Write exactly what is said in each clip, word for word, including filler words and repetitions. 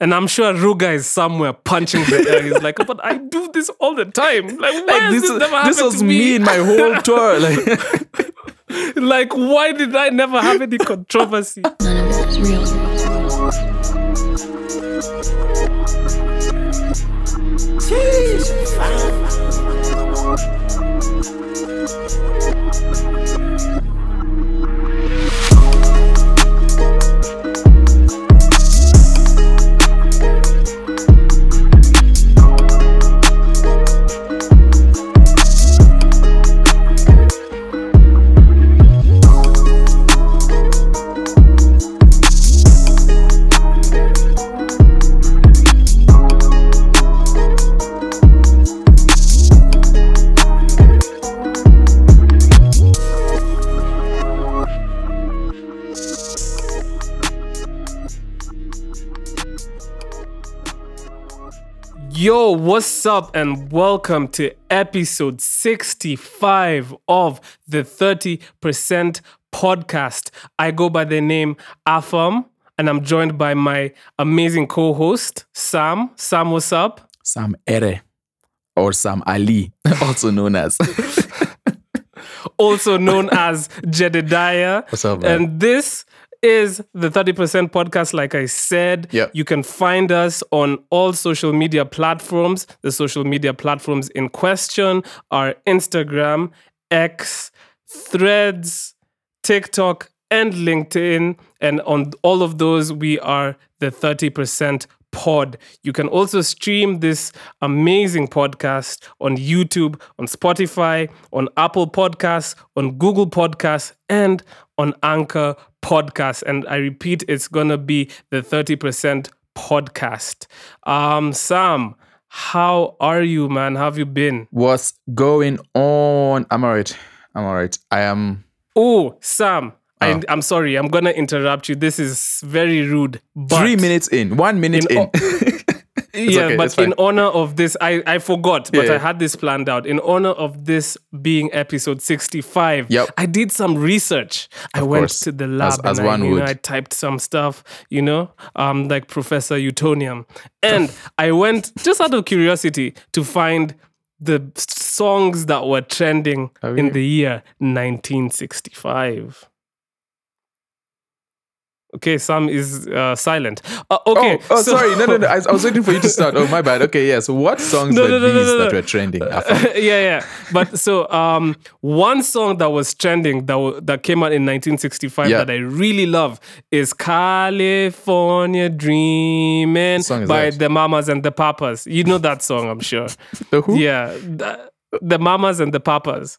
And I'm sure Ruga is somewhere punching the air. He's like, but I do this all the time. Like, why like, this, this never happened This was to me? me in my whole tour. Like, like, why did I never have any controversy? None of this is real. Yo, what's up and welcome to episode sixty-five of the thirty percent Podcast. I go by the name Afam and I'm joined by my amazing co-host, Sam. Sam, what's up? Sam Ere or Sam Ali, also known as... also known as Jedediah. What's up, man? And this... is the thirty percent Podcast, like I said. Yep. You can find us on all social media platforms. The social media platforms in question are Instagram, X, Threads, TikTok, and LinkedIn. And on all of those, we are the thirty percent Pod. You can also stream this amazing podcast on YouTube, on Spotify, on Apple Podcasts, on Google Podcasts, and on Anchor Podcast. And I repeat, it's going to be the thirty percent Podcast. Um, Sam, how are you, man? How have you been? What's going on? I'm all right. I'm all right. I am... Oh, Sam. Oh. I, I'm sorry, I'm going to interrupt you. This is very rude. But Three minutes in, one minute in. in. O- yeah, okay, but in honor of this, I, I forgot, but yeah, yeah. I had this planned out. In honor of this being episode sixty-five, yep. I did some research. Of I went course. to the lab as, and as I, one you would. Know, I typed some stuff, you know, um, like Professor Utonium. And I went, just out of curiosity, to find the songs that were trending oh, yeah. in the year nineteen sixty-five. Okay, Sam is uh, silent. Uh, okay. Oh, oh so, sorry. No, no, no. I, I was waiting for you to start. Oh, my bad. Okay, yeah. So what songs no, were no, no, these no, no, no. that were trending? Uh, yeah, yeah. But so um, one song that was trending that w- that came out in nineteen sixty-five yeah. that I really love is California Dreamin' by that? the Mamas and the Papas. You know that song, I'm sure. The who? Yeah. The, the Mamas and the Papas.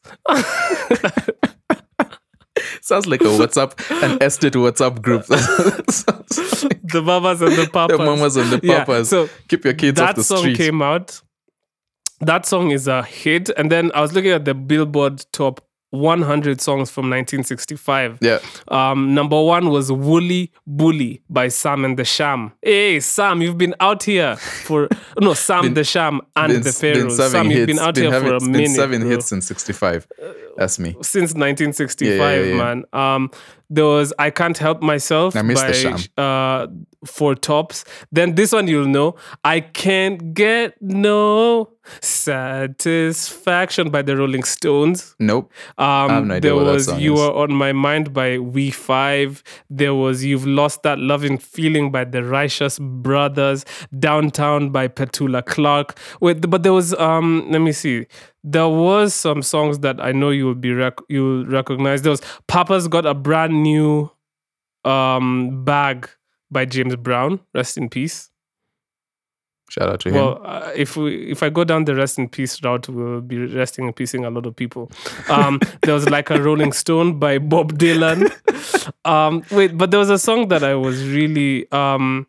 Sounds like a WhatsApp, an estate WhatsApp group. Like the Mamas and the Papas. The Mamas and the Papas. Yeah, so keep your kids off the street. That song came out. That song is a hit. And then I was looking at the Billboard Top one hundred songs from nineteen sixty-five. Yeah. Um, number one was Woolly Bully by Sam and the Sham. Hey, Sam, you've been out here for... No, Sam been, the Sham and been, the Pharaohs. Sam, hits, you've been out been here having, for a minute. Been seven bro. hits since sixty-five. That's me. Since nineteen sixty-five, yeah, yeah, yeah. man. Um, there was I Can't Help Myself I miss by the Sham. Uh, Four Tops. Then this one you'll know. I Can't Get No Satisfaction by the Rolling Stones. Nope. Um, I have no idea what that song is. There was You Were On My Mind by We Five. There was You've Lost That Loving Feeling by the Righteous Brothers. Downtown by Petula Clark. Wait, but there was, um, let me see. There was some songs that I know you'll be rec- you'll recognize. There was Papa's Got a Brand New um, Bag by James Brown. Rest in peace. Shout out to well, him. Well, uh, if we if I go down the rest in peace route, we'll be resting and peacing a lot of people. Um, there was Like a Rolling Stone by Bob Dylan. Um, wait, but there was a song that I was really um,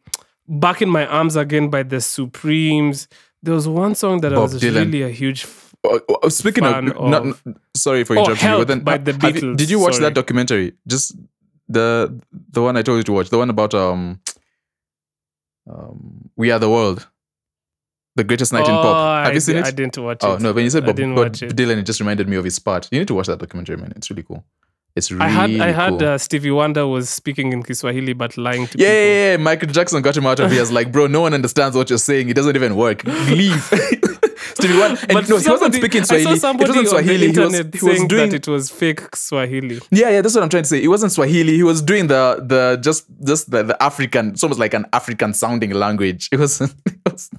Back in My Arms Again by the Supremes. There was one song that Bob I was Dylan. really a huge fan. Oh, speaking of, of not, not, sorry for interrupting you, but then by the Beatles, you, did you watch sorry. that documentary? Just the the one I told you to watch, the one about um, um We Are the World, the greatest night oh, in pop. Have I you seen did, it? I didn't watch it. Oh no, when you said Bob, Bob Dylan, it. it just reminded me of his part. You need to watch that documentary, man. It's really cool. It's really I had, I had cool. uh, Stevie Wonder was speaking in Kiswahili but lying to yeah, people. Yeah, yeah, Michael Jackson got him out of here. As like, bro, no one understands what you're saying. It doesn't even work. Leave. Stevie Wonder. And but no, somebody, he wasn't speaking Swahili. I saw somebody it wasn't Swahili. On the internet he was, he saying was doing... that it was fake Swahili. Yeah, yeah, that's what I'm trying to say. It wasn't Swahili. He was doing the the just just the, the African, it's almost like an African sounding language. It was. It was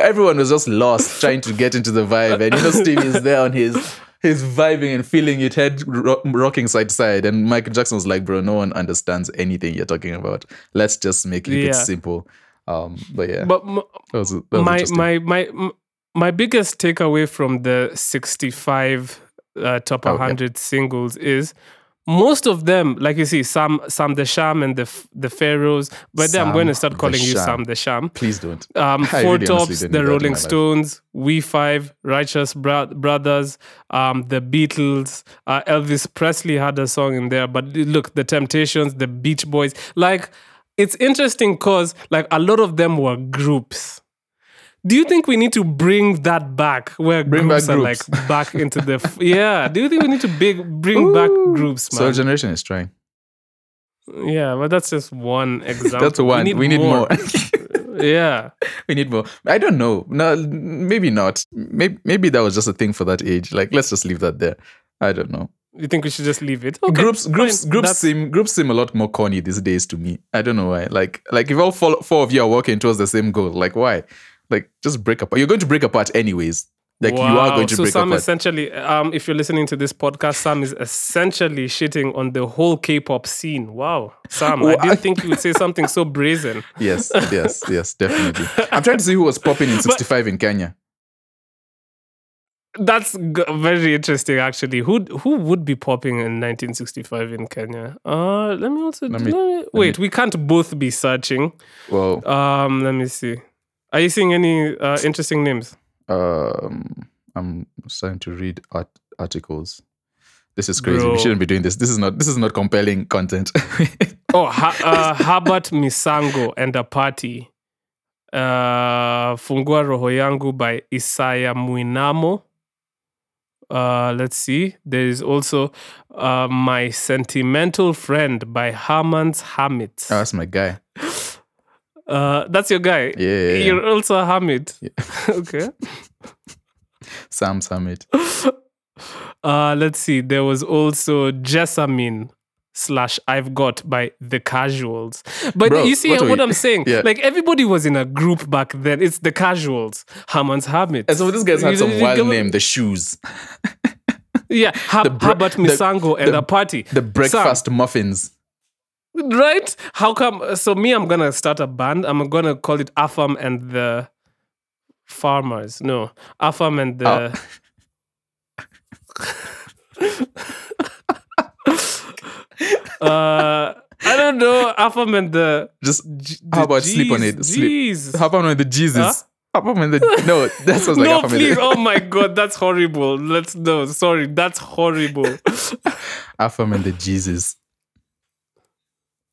everyone was just lost trying to get into the vibe, and you know Stevie is there on his he's vibing and feeling it, head ro- rocking side to side, and Michael Jackson was like, bro, no one understands anything you're talking about, let's just make it yeah. simple. Um, but yeah but m- that was, that was my, my my my biggest takeaway from the sixty-five uh, top oh, one hundred okay. singles is most of them, like you see, Sam, Sam the Sham and the the Pharaohs. But Sam then I'm going to start calling you Sam the Sham. Please don't. Um, Four really Tops, the Rolling Stones, We Five, Righteous Bra- Brothers, um, the Beatles. Uh, Elvis Presley had a song in there. But look, the Temptations, the Beach Boys. Like, it's interesting because like a lot of them were groups. Do you think we need to bring that back where bring groups back are groups. Like back into the... F- yeah. Do you think we need to big, bring Ooh. back groups, man? So our generation is trying. Yeah, but that's just one example. That's one. We need, we need more. more. yeah. We need more. I don't know. No, maybe not. Maybe, maybe that was just a thing for that age. Like, let's just leave that there. I don't know. You think we should just leave it? Okay, groups, groups, fine. groups That's... seem groups seem a lot more corny these days to me. I don't know why. Like, like if all four, four of you are working towards the same goal, like why? Like, just break apart. You're going to break apart anyways. Like, wow. you are going to so break Sam apart. So Sam essentially, um, if you're listening to this podcast, Sam is essentially shitting on the whole K-pop scene. Wow. Sam, well, I didn't I... think you would say something so brazen. Yes, yes, yes, definitely. I'm trying to see who was popping in sixty-five but... in Kenya. That's g- very interesting, actually. Who who would be popping in nineteen sixty-five in Kenya? Uh, let me also... Let me, let me, let wait, me... we can't both be searching. Whoa. Um, let me see. Are you seeing any uh, interesting names? Um, I'm starting to read art- articles. This is crazy. Bro. We shouldn't be doing this. This is not. This is not compelling content. oh, ha- uh, Herbert Misango and a Party. Uh, Fungua Roho Yangu by Isaiah Muinamo. Uh, let's see. There is also uh, My Sentimental Friend by Herman's Hermit. Oh, that's my guy. Uh, that's your guy. Yeah, yeah, yeah. You're also a hermit. Yeah. okay. Sam's hermit. Uh, let's see. There was also Jessamine slash I've Got by The Casuals. But Bro, you see what, what I'm saying? yeah. Like everybody was in a group back then. It's The Casuals, Herman's Hermit. And so this guy's had some wild name, The Shoes. yeah. Herbert ha- bre- Misango the, and the, a Party. The Breakfast Sam. Muffins. Right? How come? So me, I'm going to start a band. I'm going to call it Afam and the Farmers. No. Afam and the... Oh. uh, I don't know. Afam and the... Just, the how about G's, sleep on it? Sleep. How about the Jesus? Huh? The, no, that sounds like no, Afam please. The... oh my God, that's horrible. Let's no, sorry, that's horrible. Afam and the Jesus.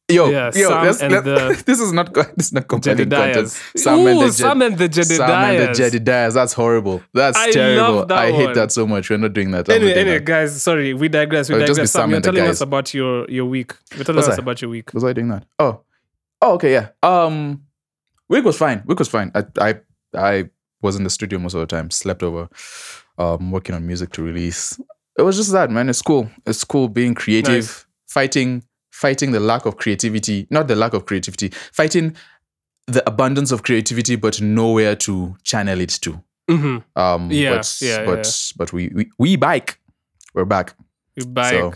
Yo, yeah, yo, let's, let's, the, this is not this is not compelling content. Sam, Ooh, and the Je- Sam and the Jedediahs. Sam and the Jedediahs. That's horrible. That's I terrible. That I one. hate that so much. We're not doing that. Anyway, doing anyway that. guys, sorry, we digress. We oh, digress. Sam, you're telling us about your, your week. You're telling was us I? about your week. Was I doing that? Oh, oh, okay, yeah. Um, week was fine. Week was fine. I I I was in the studio most of the time. Slept over. Um, working on music to release. It was just that, man. It's cool. It's cool being creative, nice. fighting. Fighting the lack of creativity, not the lack of creativity, fighting the abundance of creativity, but nowhere to channel it to. Mm-hmm. Um, yeah, but, yeah, but, yeah. But we, we, we bike. We're back. We bike. So,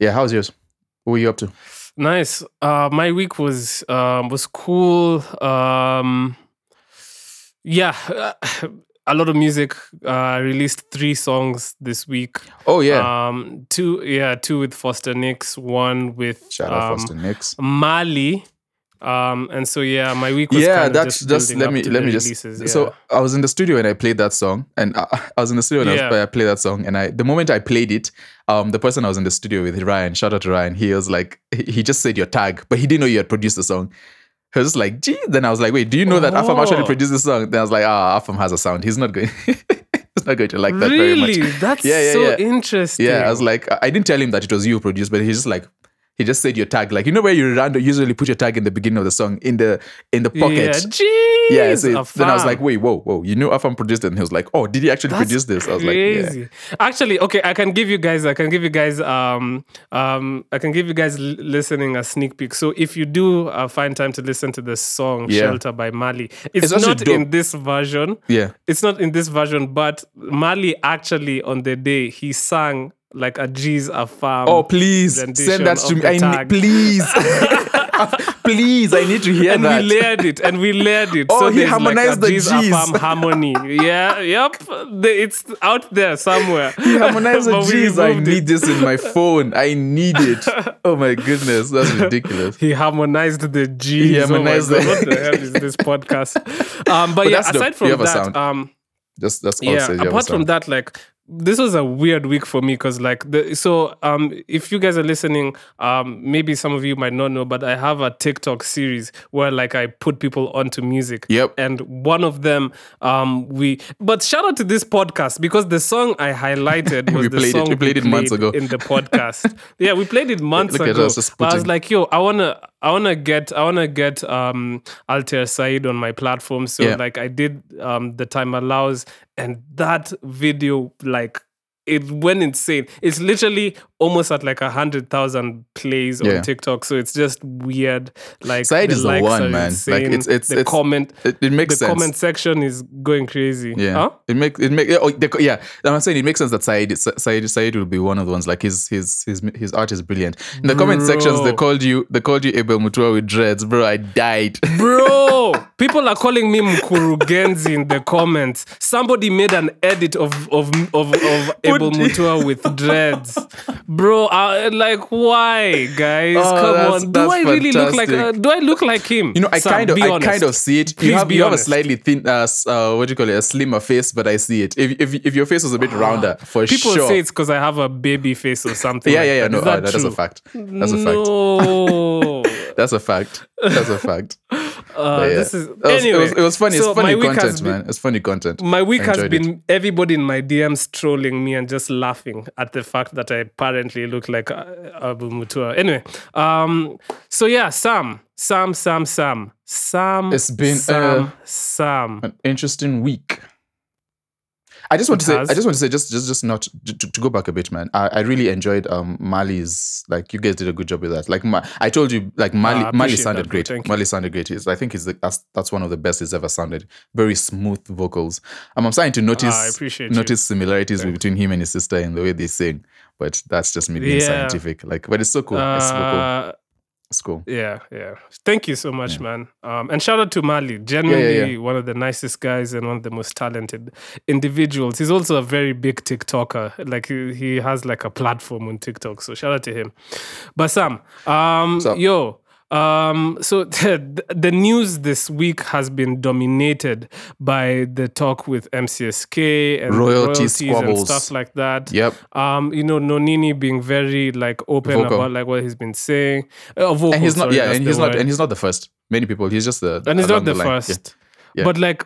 yeah, how's yours? What were you up to? Nice. Uh, my week was um, was cool. Um, yeah. A lot of music. I uh, released three songs this week. Oh, yeah. Um, two, yeah, two with Foster Nix, one with Shout out um, Foster Nix. Mali. Um, and so, yeah, my week was yeah, kind that's, of just, just let me let me just. Yeah. So I was in the studio and I played that song, and I, I was in the studio and yeah. I, was, I played that song, and I the moment I played it, um, the person I was in the studio with, Ryan, shout out to Ryan, he was like, he just said your tag, but he didn't know you had produced the song. I was just like, gee. Then I was like, wait, do you know that oh. Afam actually produced this song? Then I was like, ah, oh, Afam has a sound. He's not going. not going to like that really? very much. That's yeah, yeah, so yeah. interesting. Yeah, I was like, I didn't tell him that it was you who produced, but he's just like, he just said your tag. Like, you know where you random usually put your tag in the beginning of the song, in the in the pocket. Yeah, jeez. Yeah, so it, then I was like, wait, whoa, whoa. You know Afam produced it? And he was like, oh, did he actually That's produce this? I was crazy. like, yeah. Actually, okay, I can give you guys, I can give you guys, um, um, I can give you guys listening a sneak peek. So if you do uh, find time to listen to the song yeah. Shelter by Mali, it's, it's not in this version. Yeah. It's not in this version, but Mali actually on the day he sang like a G's Afam. Oh, please send that to me. I ne- please, please, I need to hear and that. And we layered it, and we layered it. Oh, so he harmonized like the G's Afam harmony. Yeah, yep, the, it's out there somewhere. He harmonized the G's. I need it. This in my phone. I need it. Oh my goodness, that's ridiculous. He harmonized the G's. He harmonized. Oh my God, what the hell is this podcast? Um, but, but yeah, aside dope. from that, um, just that's yeah. Apart from that, like. This was a weird week for me because like, the, so um, if you guys are listening, um, maybe some of you might not know, but I have a TikTok series where like I put people onto music. Yep. And one of them, um, we, but shout out to this podcast because the song I highlighted was the song it. we played, we played months ago in the podcast. Yeah, we played it months Look ago. Us, I was like, yo, I want to, I want to get, I want to get um, Altea Said on my platform. So yeah. like I did um, The Time Allows, and that video, like, it went insane. It's literally almost at like a hundred thousand plays yeah. on TikTok. So it's just weird. Like, Said is the one, man. Like, it's it's the it's, comment. It, it makes the sense. The comment section is going crazy. Yeah, huh? it makes it make oh, the, yeah. I'm saying it makes sense that Said Said Said will be one of the ones. Like his his his his art is brilliant. In the bro. comment sections, they called you they called you Abel Mutua with dreads, bro. I died, bro. People are calling me Mkurugenzi in the comments. Somebody made an edit of of of of Abel Mutua with dreads. Bro, uh, like, why, guys? Oh, Come that's, on. Do I fantastic. really look like? Uh, do I look like him? You know, I Sam, kind of, I kind of see it. Please you have, be you have a slightly thin, uh, uh, what do you call it, a slimmer face, but I see it. If if, if your face was a bit rounder, for people sure. People say it's because I have a baby face or something. Yeah, like yeah, yeah. That. No, Is that uh, that's a fact. That's a fact. No. That's a fact. That's a fact. Uh, yeah. This is it was, anyway. It was, it was funny. So it's funny content, been, man. It's funny content. My week has been it. everybody in my D Ms trolling me and just laughing at the fact that I apparently look like Abel Mutua. Anyway, um, so yeah, Sam, Sam, Sam, Sam, Sam. It's been Sam, a, Sam. an interesting week. I just want it to has. say, I just want to say, just just just not to, to go back a bit, man. I, I really enjoyed um, Mali's. Like, you guys did a good job with that. Like Ma, I told you, like Mali, ah, Mali sounded great. Mali sounded great. It's, I think he's the, that's, that's one of the best he's ever sounded. Very smooth vocals. Um, I'm starting to notice ah, I appreciate notice you. similarities Thanks. between him and his sister in the way they sing. But that's just me being yeah. scientific. Like, but it's so cool. Uh, it's so cool. It's cool. Yeah, yeah. Thank you so much, yeah. man. Um, and shout out to Mali. Genuinely, yeah, yeah, yeah. one of the nicest guys and one of the most talented individuals. He's also a very big TikToker. Like, he, he has like a platform on TikTok. So shout out to him. But Sam, um, yo. Um, so the, the news this week has been dominated by the talk with M C S K and royalty royalties squabbles. and stuff like that. Yep. Um, you know, Nonini being very like open vocal. about like what he's been saying. Uh, vocal, and he's not. Sorry, yeah, and he's word. not. And he's not the first. Many people. He's just the. And he's not the, the first. Yeah. Yeah. But like.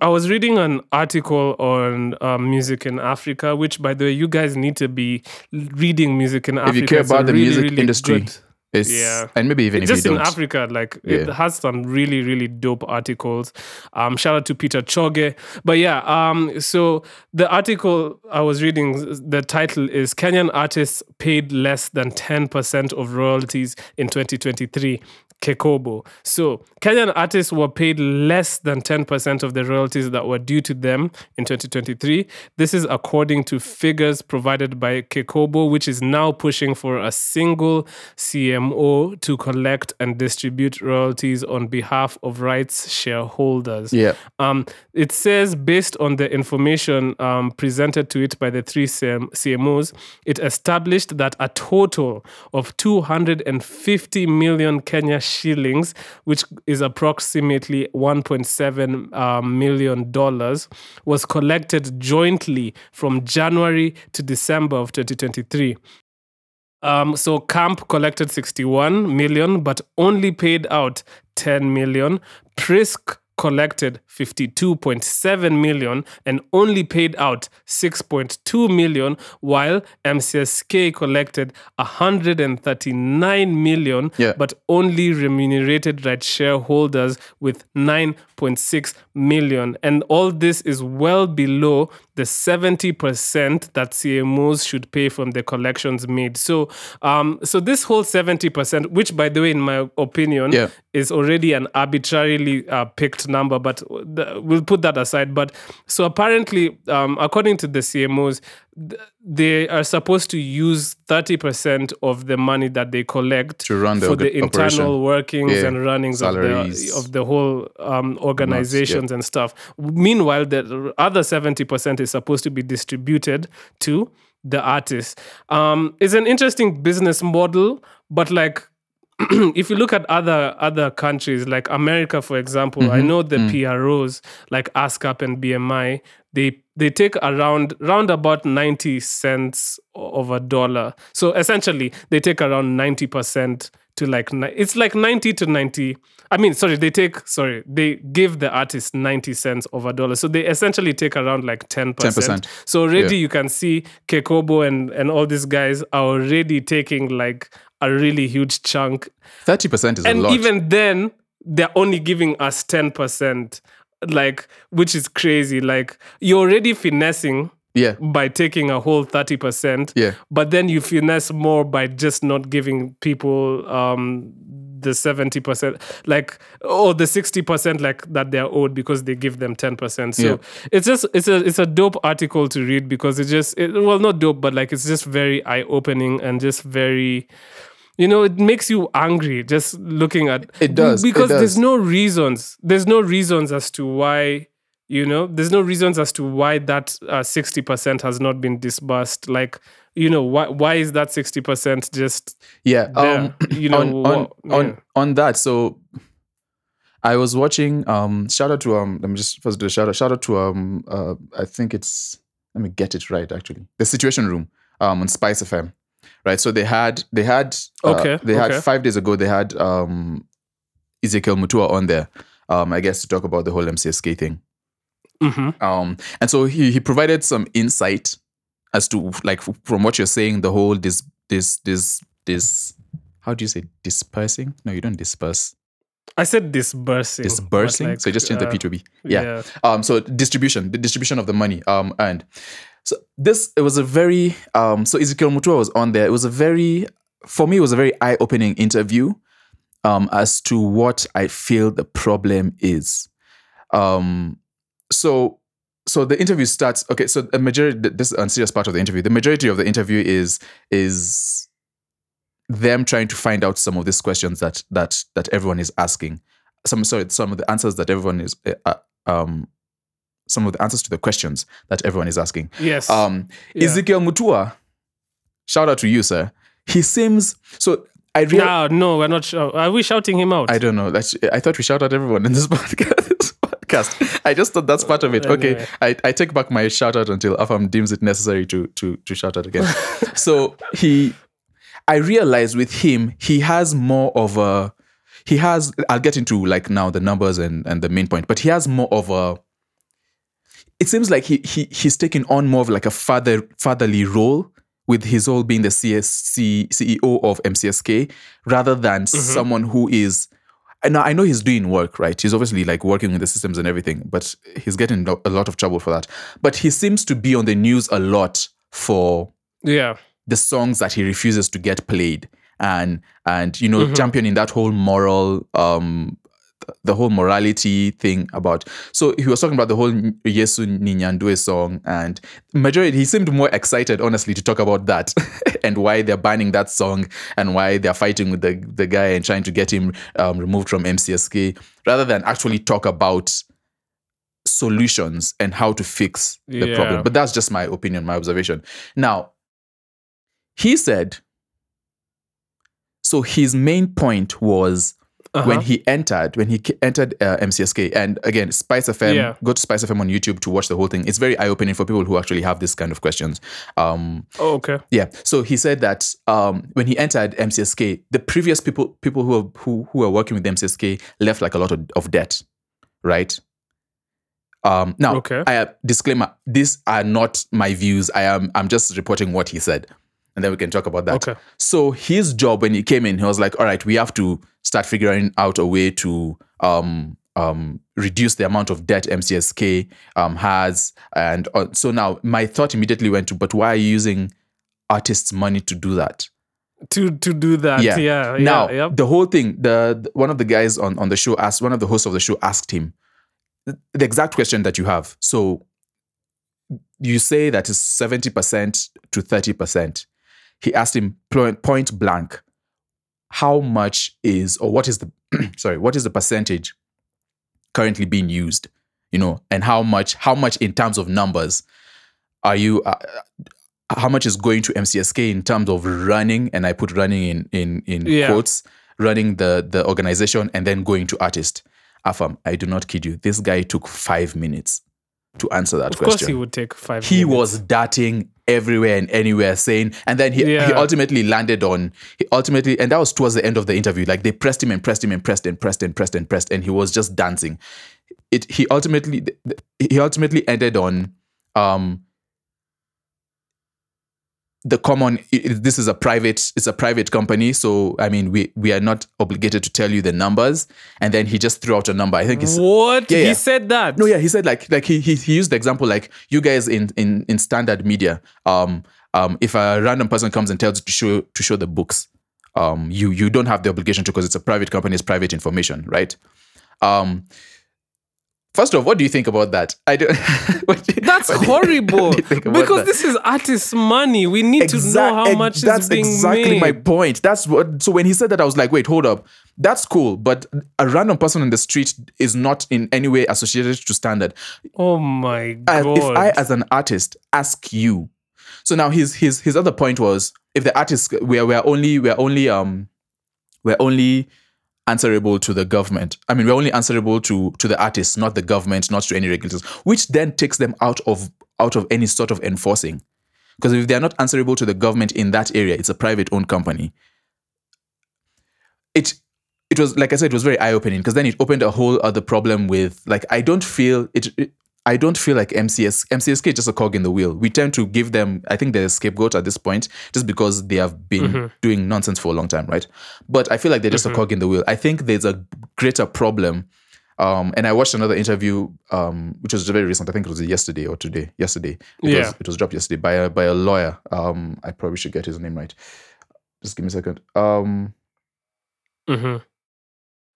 I was reading an article on um, music in Africa, which, by the way, you guys need to be reading music in Africa. If you care about the really, music really industry. Good, It's, yeah, and maybe even it's if just you don't. in Africa, like yeah. it has some really, really dope articles. Um, shout out to Peter Choge. But yeah, um, so the article I was reading, the title is "Kenyan Artists Paid Less Than ten percent of Royalties in twenty twenty-three." Kekobo. So Kenyan artists were paid less than ten percent of the royalties that were due to them in twenty twenty-three. This is according to figures provided by Kekobo, which is now pushing for a single C M O to collect and distribute royalties on behalf of rights shareholders. Yeah. Um, it says, based on the information um, presented to it by the three C M Os, it established that a total of two hundred fifty million Kenya shillings, which is approximately one point seven uh, million dollars, was collected jointly from January to December of twenty twenty-three. Um, so Camp collected sixty-one million, but only paid out ten million. Prisk collected fifty-two point seven million and only paid out six point two million, while M C S K collected one hundred thirty-nine million, yeah. but only remunerated right shareholders with nine point six million. And all this is well below the seventy percent that C M Os should pay from the collections made. So, um, so this whole seventy percent, which by the way, in my opinion, yeah. is already an arbitrarily uh, picked number, but th- we'll put that aside. But so apparently, um, according to the C M Os, th- they are supposed to use thirty percent of the money that they collect to run the, for the, the internal operation. workings yeah. and runnings of the, of the whole um, organizations yeah. and stuff. Meanwhile, the other seventy percent is supposed to be distributed to the artists. Um, it's an interesting business model, but like, if you look at other other countries, like America, for example, mm-hmm. I know the mm. P R Os like ASCAP and B M I, they they take around round about ninety cents of a dollar. So essentially, they take around ninety percent to like, it's like ninety to ninety. I mean, sorry, they take, sorry, they give the artist ninety cents of a dollar. So they essentially take around like ten percent. ten percent. So already yeah. you can see Kekobo and, and all these guys are already taking like a really huge chunk. thirty percent is and a lot. And even then, they're only giving us ten percent, like, which is crazy. Like, you're already finessing yeah. by taking a whole thirty percent, yeah. but then you finesse more by just not giving people um, the seventy percent, like, or the sixty percent like that they're owed because they give them ten percent. So yeah. it's just, it's a, it's a dope article to read because it just, it, well, not dope, but like, it's just very eye-opening and just very... You know, it makes you angry just looking at... It does, Because it does. there's no reasons. There's no reasons as to why, you know, there's no reasons as to why that uh, sixty percent has not been disbursed. Like, you know, why why is that sixty percent just... Yeah, um, you know... On, on, yeah. on, on that, so I was watching... Um, shout out to... um. Let me just first do a shout out. Shout out to... um. Uh, I think it's... Let me get it right, actually. The Situation Room um, on Spice F M. Right, so they had they had uh, okay, they okay. had five days ago they had um, Ezekiel Mutua on there, um, I guess to talk about the whole M C S K thing, mm-hmm. um, and so he he provided some insight as to like from what you're saying the whole this this this this how do you say dispersing? No, you don't disperse. I said disbursing. Disbursing. Like, so just change uh, the P to B. Yeah. yeah. Um. So distribution, the distribution of the money. Um. And. So this, it was a very, um, so Ezekiel Mutua was on there. It was a very, for me, it was a very eye-opening interview um, as to what I feel the problem is. Um, so so the interview starts, okay, so the majority, this is a serious part of the interview. The majority of the interview is is them trying to find out some of these questions that that that everyone is asking. Some, sorry, some of the answers that everyone is uh, um. some of the answers to the questions that everyone is asking. Yes. Um, yeah. Ezekiel Mutua, shout out to you, sir. He seems... So I really... No, no, we're not... Sure. Are we shouting him out? I don't know. That's, I thought we shout out everyone in this podcast. I just thought that's part of it. Anyway. Okay. I, I take back my shout out until Afam deems it necessary to, to, to shout out again. So he... I realized with him, he has more of a... He has... I'll get into like now the numbers and, and the main point, but he has more of a... It seems like he he he's taking on more of like a father fatherly role with his role being the C S C, C E O of M C S K rather than mm-hmm. someone who is. And I know he's doing work, right? He's obviously like working with the systems and everything, but he's getting a lot of trouble for that. But he seems to be on the news a lot for yeah the songs that he refuses to get played and and you know mm-hmm. championing that whole moral. Um, the whole morality thing about... So he was talking about the whole Yesu Ninyandwe song and majority, he seemed more excited, honestly, to talk about that and why they're banning that song and why they're fighting with the, the guy and trying to get him um, removed from M C S K rather than actually talk about solutions and how to fix the yeah. problem. But that's just my opinion, my observation. Now, he said... So his main point was... Uh-huh. When he entered, when he entered uh, M C S K, and again, Spice F M, yeah. go to Spice F M on YouTube to watch the whole thing. It's very eye-opening for people who actually have this kind of questions. Um, oh, okay. Yeah. So he said that um, when he entered M C S K, the previous people people who were, who, who were working with M C S K left like a lot of, of debt, right? Um, now, okay. I, disclaimer, these are not my views. I am I'm just reporting what he said. And then we can talk about that. Okay. So his job when he came in, he was like, all right, we have to start figuring out a way to um, um, reduce the amount of debt M C S K um, has. And uh, so now my thought immediately went to, but why are you using artists' money to do that? To to do that, yeah. yeah now, yeah, yep. the whole thing, the, the one of the guys on, on the show asked, one of the hosts of the show asked him, the exact question that you have. So you say that is seventy percent to thirty percent. He asked him point blank, how much is, or what is the, sorry, what is the percentage currently being used, you know, and how much, how much in terms of numbers are you, uh, how much is going to M C S K in terms of running, and I put running in, in, in yeah. quotes, running the, the organization and then going to artist. Afam, I do not kid you. This guy took five minutes to answer that question. Of course he would take five minutes. He was darting everywhere and anywhere saying, and then he, yeah. he ultimately landed on, he ultimately, and that was towards the end of the interview. Like they pressed him and pressed him and pressed and pressed and pressed and pressed, and he was just dancing. It, he ultimately, he ultimately ended on, um, the common, this is a private, it's a private company. So, I mean, we, we are not obligated to tell you the numbers. And then he just threw out a number. I think he's, what? Yeah, he yeah. said that? No, yeah. He said like, like he, he, he used the example, like you guys in, in, in standard media, um, um, if a random person comes and tells you to show, to show the books, um, you, you don't have the obligation to, cause it's a private company, it's private information. Right. Um, First of all, what do you think about that? I don't. do you, that's horrible. Because that? this is artists' money. We need exact, to know how ex- much is being exactly made. That's exactly my point. That's what. So when he said that, I was like, wait, hold up. That's cool, but a random person in the street is not in any way associated to standard. Oh my God! As, if I, as an artist, ask you. So now his his his other point was, if the artist, we're we're only we're only um we're only. answerable to the government. I mean, we're only answerable to to the artists, not the government, not to any regulators, which then takes them out of out of any sort of enforcing. Because if they're not answerable to the government in that area, it's a private-owned company. It it was, like I said, it was very eye-opening, because then it opened a whole other problem with, like, I don't feel it, it I don't feel like M C S M C S K is just a cog in the wheel. We tend to give them, I think they're a scapegoat at this point, just because they have been mm-hmm. doing nonsense for a long time, right? But I feel like they're just mm-hmm. a cog in the wheel. I think there's a greater problem. Um, and I watched another interview, um, which was very recent. I think it was yesterday or today. Yesterday. It, yeah. was, it was dropped yesterday by a, by a lawyer. Um, I probably should get his name right. Just give me a second. Um, mm-hmm.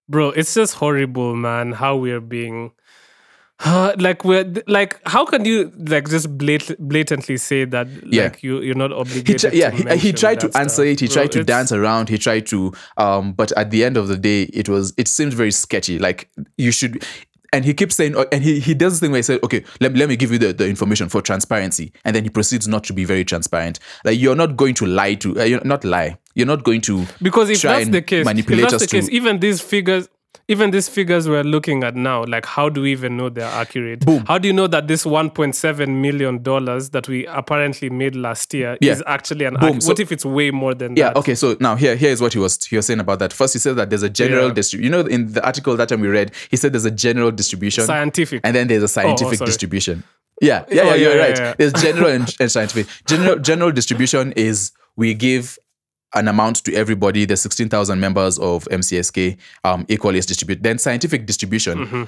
Bro, it's just horrible, man, how we are being... Uh, like we're like, how can you like just blat- blatantly say that yeah. like you you're not obligated? He tr- yeah, to he, he tried to answer stuff. it. He Bro, tried to it's... dance around. He tried to, um, but at the end of the day, it was it seemed very sketchy. Like you should, and he keeps saying, and he he does this thing where he said, okay, let let me give you the, the information for transparency, and then he proceeds not to be very transparent. Like you're not going to lie to, uh, you're not lie. You're not going to because if try that's the case, manipulate if that's us the case, to, even these figures. Even these figures we're looking at now, like how do we even know they're accurate? Boom. How do you know that this one point seven million dollars that we apparently made last year yeah. is actually an accurate? So, what if it's way more than yeah, that? Yeah, okay, so now here, here is what he was he was saying about that. First, he said that there's a general yeah. distribution. You know, in the article that time we read, he said there's a general distribution. Scientific. And then there's a scientific oh, oh, distribution. Yeah, yeah, yeah, oh, yeah you're yeah, right. Yeah, yeah. There's general and, and scientific. General, general distribution is we give... an amount to everybody. The sixteen thousand members of M C S K um, equally is distributed. Then scientific distribution, mm-hmm.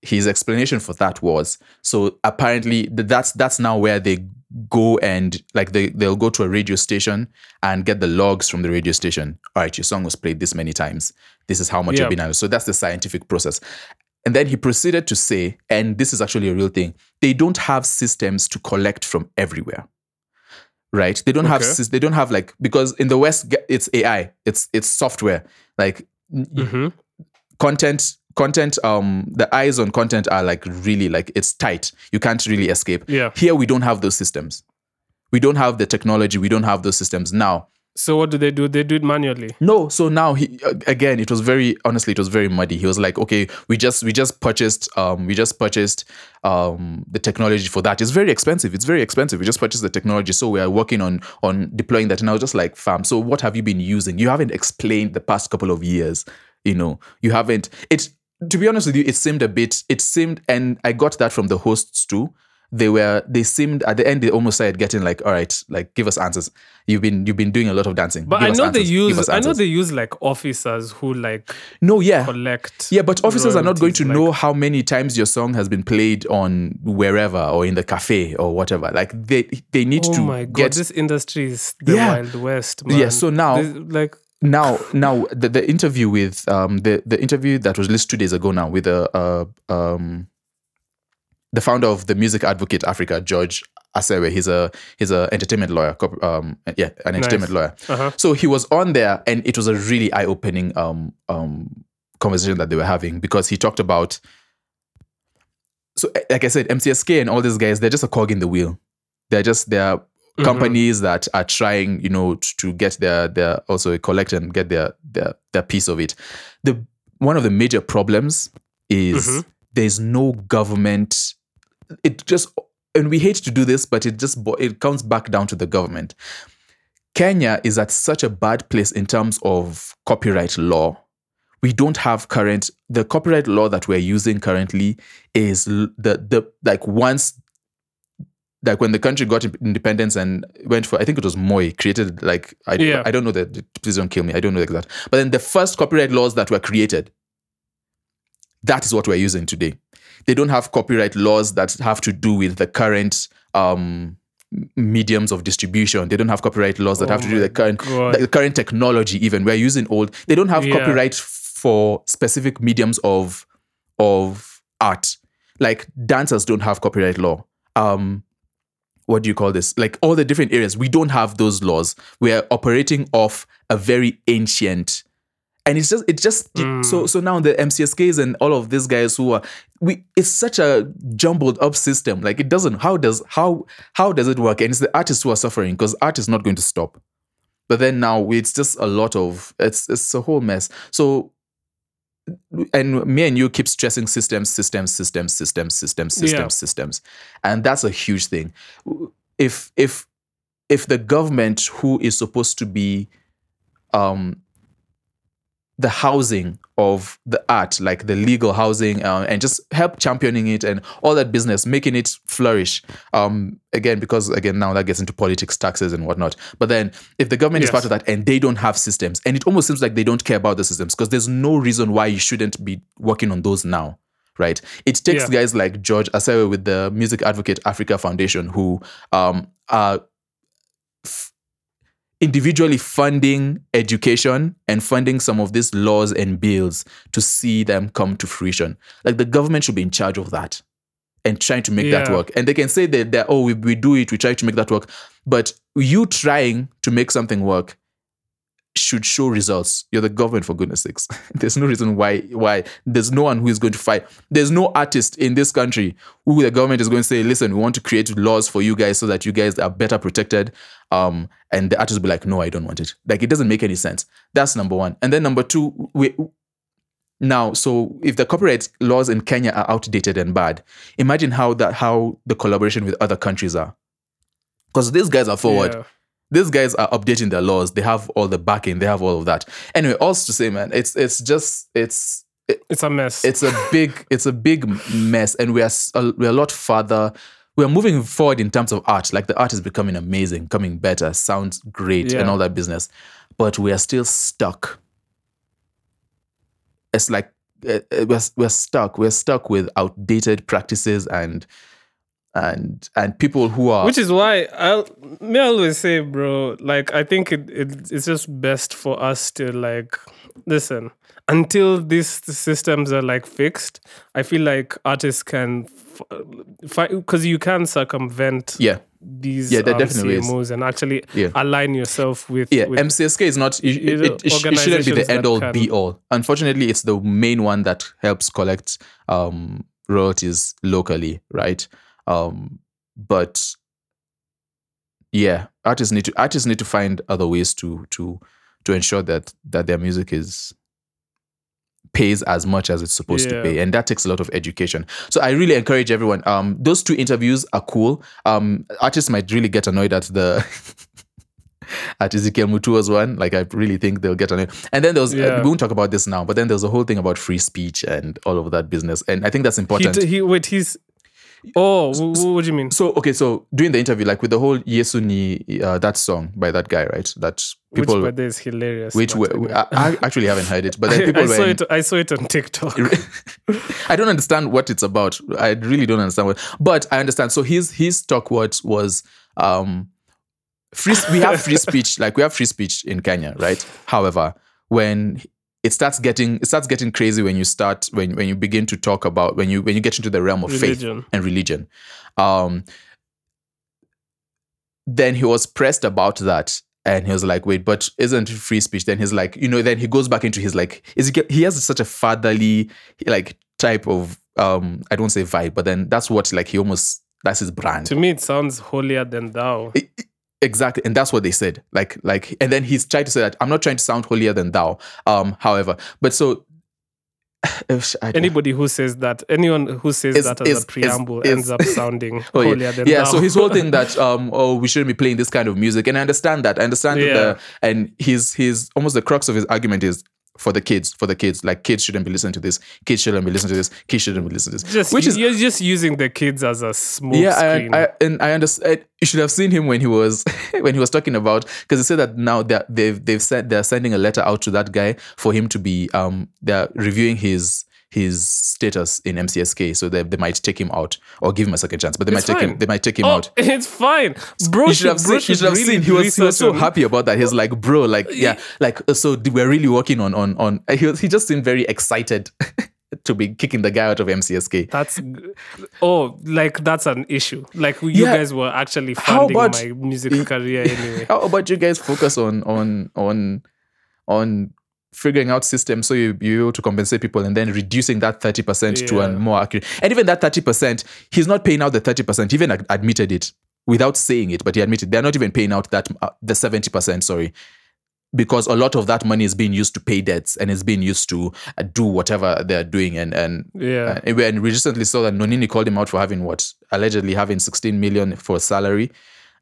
his explanation for that was, so apparently that's that's now where they go and like they, they'll go to a radio station and get the logs from the radio station. All right, your song was played this many times. This is how much yep. you've been out. So that's the scientific process. And then he proceeded to say, and this is actually a real thing, they don't have systems to collect from everywhere. Right, they don't okay. have they don't have like because in the West it's A I, it's it's software like mm-hmm. content content. Um, the eyes on content are like really like it's tight. You can't really escape. Yeah. Here we don't have those systems. We don't have the technology. We don't have those systems now. So what do they do? They do it manually. No. So now he again. It was very honestly. It was very muddy. He was like, okay, we just we just purchased um we just purchased um the technology for that. It's very expensive. It's very expensive. We just purchased the technology, so we are working on on deploying that. And I was just like, fam. So what have you been using? You haven't explained the past couple of years. You know, you haven't. It to be honest with you, it seemed a bit, it seemed, and I got that from the hosts too. They were, they seemed, at the end, they almost started getting like, all right, like, give us answers. You've been, you've been doing a lot of dancing. But give I know answers, they use, I know they use like officers who like no, yeah. collect. Yeah, but officers are not going to like, know how many times your song has been played on wherever or in the cafe or whatever. Like they, they need oh to my God, get. This industry is the yeah. Wild West, man. Yeah, so now. This, like. Now, now the, the interview with, um the, the interview that was released two days ago now with the, uh, um. the founder of the Music Advocate Africa, George Asewe, he's a he's a entertainment lawyer, um, yeah, an entertainment nice. lawyer. Uh-huh. So he was on there, and it was a really eye-opening um, um, conversation that they were having because he talked about. So, like I said, M C S K and all these guys, they're just a cog in the wheel. They're just they're mm-hmm. companies that are trying, you know, to get their their also collect and get their their their piece of it. The one of the major problems is mm-hmm. there's no government. It just, and we hate to do this, but it just, it comes back down to the government. Kenya is at such a bad place in terms of copyright law. We don't have current, the copyright law that we're using currently is the, the like once, like when the country got independence and went for, I think it was Moi created, like, I, yeah. I don't know that, please don't kill me. I don't know that. But then the first copyright laws that were created, that is what we're using today. They don't have copyright laws that have to do with the current um, mediums of distribution. They don't have copyright laws that oh have to do with the current the current technology even. We're using old. They don't have yeah. copyright for specific mediums of of art. Like dancers don't have copyright law. Um, what do you call this? Like all the different areas. We don't have those laws. We're operating off a very ancient. And it's just, it's just, mm. so so now the M C S Ks and all of these guys who are, we, it's such a jumbled up system. Like it doesn't, how does, how, how does it work? And it's the artists who are suffering because art is not going to stop. But then now we, it's just a lot of, it's, it's a whole mess. So, and me and you keep stressing systems, systems, systems, systems, systems, systems, yeah. systems. And that's a huge thing. If, if, if the government who is supposed to be, um, the housing of the art, like the legal housing, uh, and just help championing it and all that business, making it flourish. Um, again, because again, now that gets into politics, taxes and whatnot. But then if the government yes. is part of that and they don't have systems, and it almost seems like they don't care about the systems because there's no reason why you shouldn't be working on those now, right? It takes yeah. guys like George Asewe with the Music Advocate Africa Foundation who um, are f- individually funding education and funding some of these laws and bills to see them come to fruition. Like the government should be in charge of that and trying to make yeah. that work. And they can say that, that oh, we, we do it, we try to make that work. But you trying to make something work should show results. You're the government, for goodness sakes. There's no reason why, why there's no one who is going to fight. There's no artist in this country who the government is going to say, listen, we want to create laws for you guys so that you guys are better protected. Um, and the artist will be like, no, I don't want it. Like, it doesn't make any sense. That's number one. And then number two, we now, so if the copyright laws in Kenya are outdated and bad, imagine how that, how the collaboration with other countries are. Because these guys are forward. Yeah. These guys are updating their laws. They have all the backing. They have all of that. Anyway, also to say, man, it's it's just it's it, it's a mess. It's a big it's a big mess, and we are we're a lot farther. We're moving forward in terms of art. Like the art is becoming amazing, coming better, sounds great, yeah. and all that business. But we are still stuck. It's like uh, we're we're stuck. We're stuck with outdated practices and. and and people who are, which is why I'll me I always say, bro, like I think it, it it's just best for us to like listen until these systems are like fixed. I feel like artists can fight because you can circumvent yeah these yeah, um, C M Os is. And actually yeah. align yourself with yeah with, M C S K is not you, you know, it, it, sh- it shouldn't be the end all can. Be all. Unfortunately, it's the main one that helps collect um royalties locally, right? Um, but yeah, artists need to artists need to find other ways to to to ensure that that their music is pays as much as it's supposed yeah. to pay, and that takes a lot of education. So I really encourage everyone. Um, those two interviews are cool. Um, artists might really get annoyed at the at Ezekiel Mutua's one. Like, I really think they'll get on it. And then there was, yeah. uh, we won't talk about this now, but then there's a whole thing about free speech and all of that business. And I think that's important. He, he, wait, he's... Oh, so, what, what do you mean? So, okay, so during the interview, like with the whole Yesuni, uh, that song by that guy, right? That people, which by the way is hilarious. Which were, anyway. I, I actually haven't heard it, but then people I, I saw were in, it. I saw it on TikTok. I don't understand what it's about. I really don't understand what, but I understand. So his his talk what was um, free. We have free speech, like we have free speech in Kenya, right? However, when It starts getting it starts getting crazy when you start when when you begin to talk about when you when you get into the realm of religion. faith and religion. Um, then he was pressed about that, and he was like, "Wait, but isn't free speech?" Then he's like, you know, then he goes back into his like, is he, he has such a fatherly like type of um, I don't say vibe, but then that's what like he almost that's his brand. To me, it sounds holier than thou. It, it, Exactly, and that's what they said. Like, like, and then he's trying to say that I'm not trying to sound holier than thou. Um, however, but so anybody who says that, anyone who says is, that as is, a preamble, is, is, ends up sounding oh, holier yeah. than yeah, thou. Yeah. So his whole thing that um, oh, we shouldn't be playing this kind of music, and I understand that. I understand yeah. that. The, and his his almost the crux of his argument is for the kids, for the kids. Like, kids shouldn't be listening to this. Kids shouldn't be listening to this. Kids shouldn't be listening to this. Just, Which is you're just using the kids as a smoke yeah, screen. Yeah, and I understand. You should have seen him when he was when he was talking about, because he said that now they've they've said they're sending a letter out to that guy for him to be um they're reviewing his his status in M C S K, so they, they might take him out or give him a second chance, but they it's might fine. take him they might take him oh, out. It's fine, bro. You should have bro, seen. You should have really seen. He was, he was so happy about that. He's like, bro, like yeah, like so we're really working on on on. He was, he just seemed very excited to be kicking the guy out of M C S K. That's oh, like that's an issue. Like you yeah. guys were actually funding about, my music career anyway. How about you guys focus on on on on. figuring out systems so you you able to compensate people, and then reducing that thirty percent yeah. to a more accurate. And even that thirty percent, he's not paying out the thirty percent. He even admitted it without saying it, but he admitted they're not even paying out that uh, the seventy percent, sorry, because a lot of that money is being used to pay debts and is being used to uh, do whatever they're doing. And and yeah, uh, and we recently saw that Nonini called him out for having what allegedly having sixteen million for salary,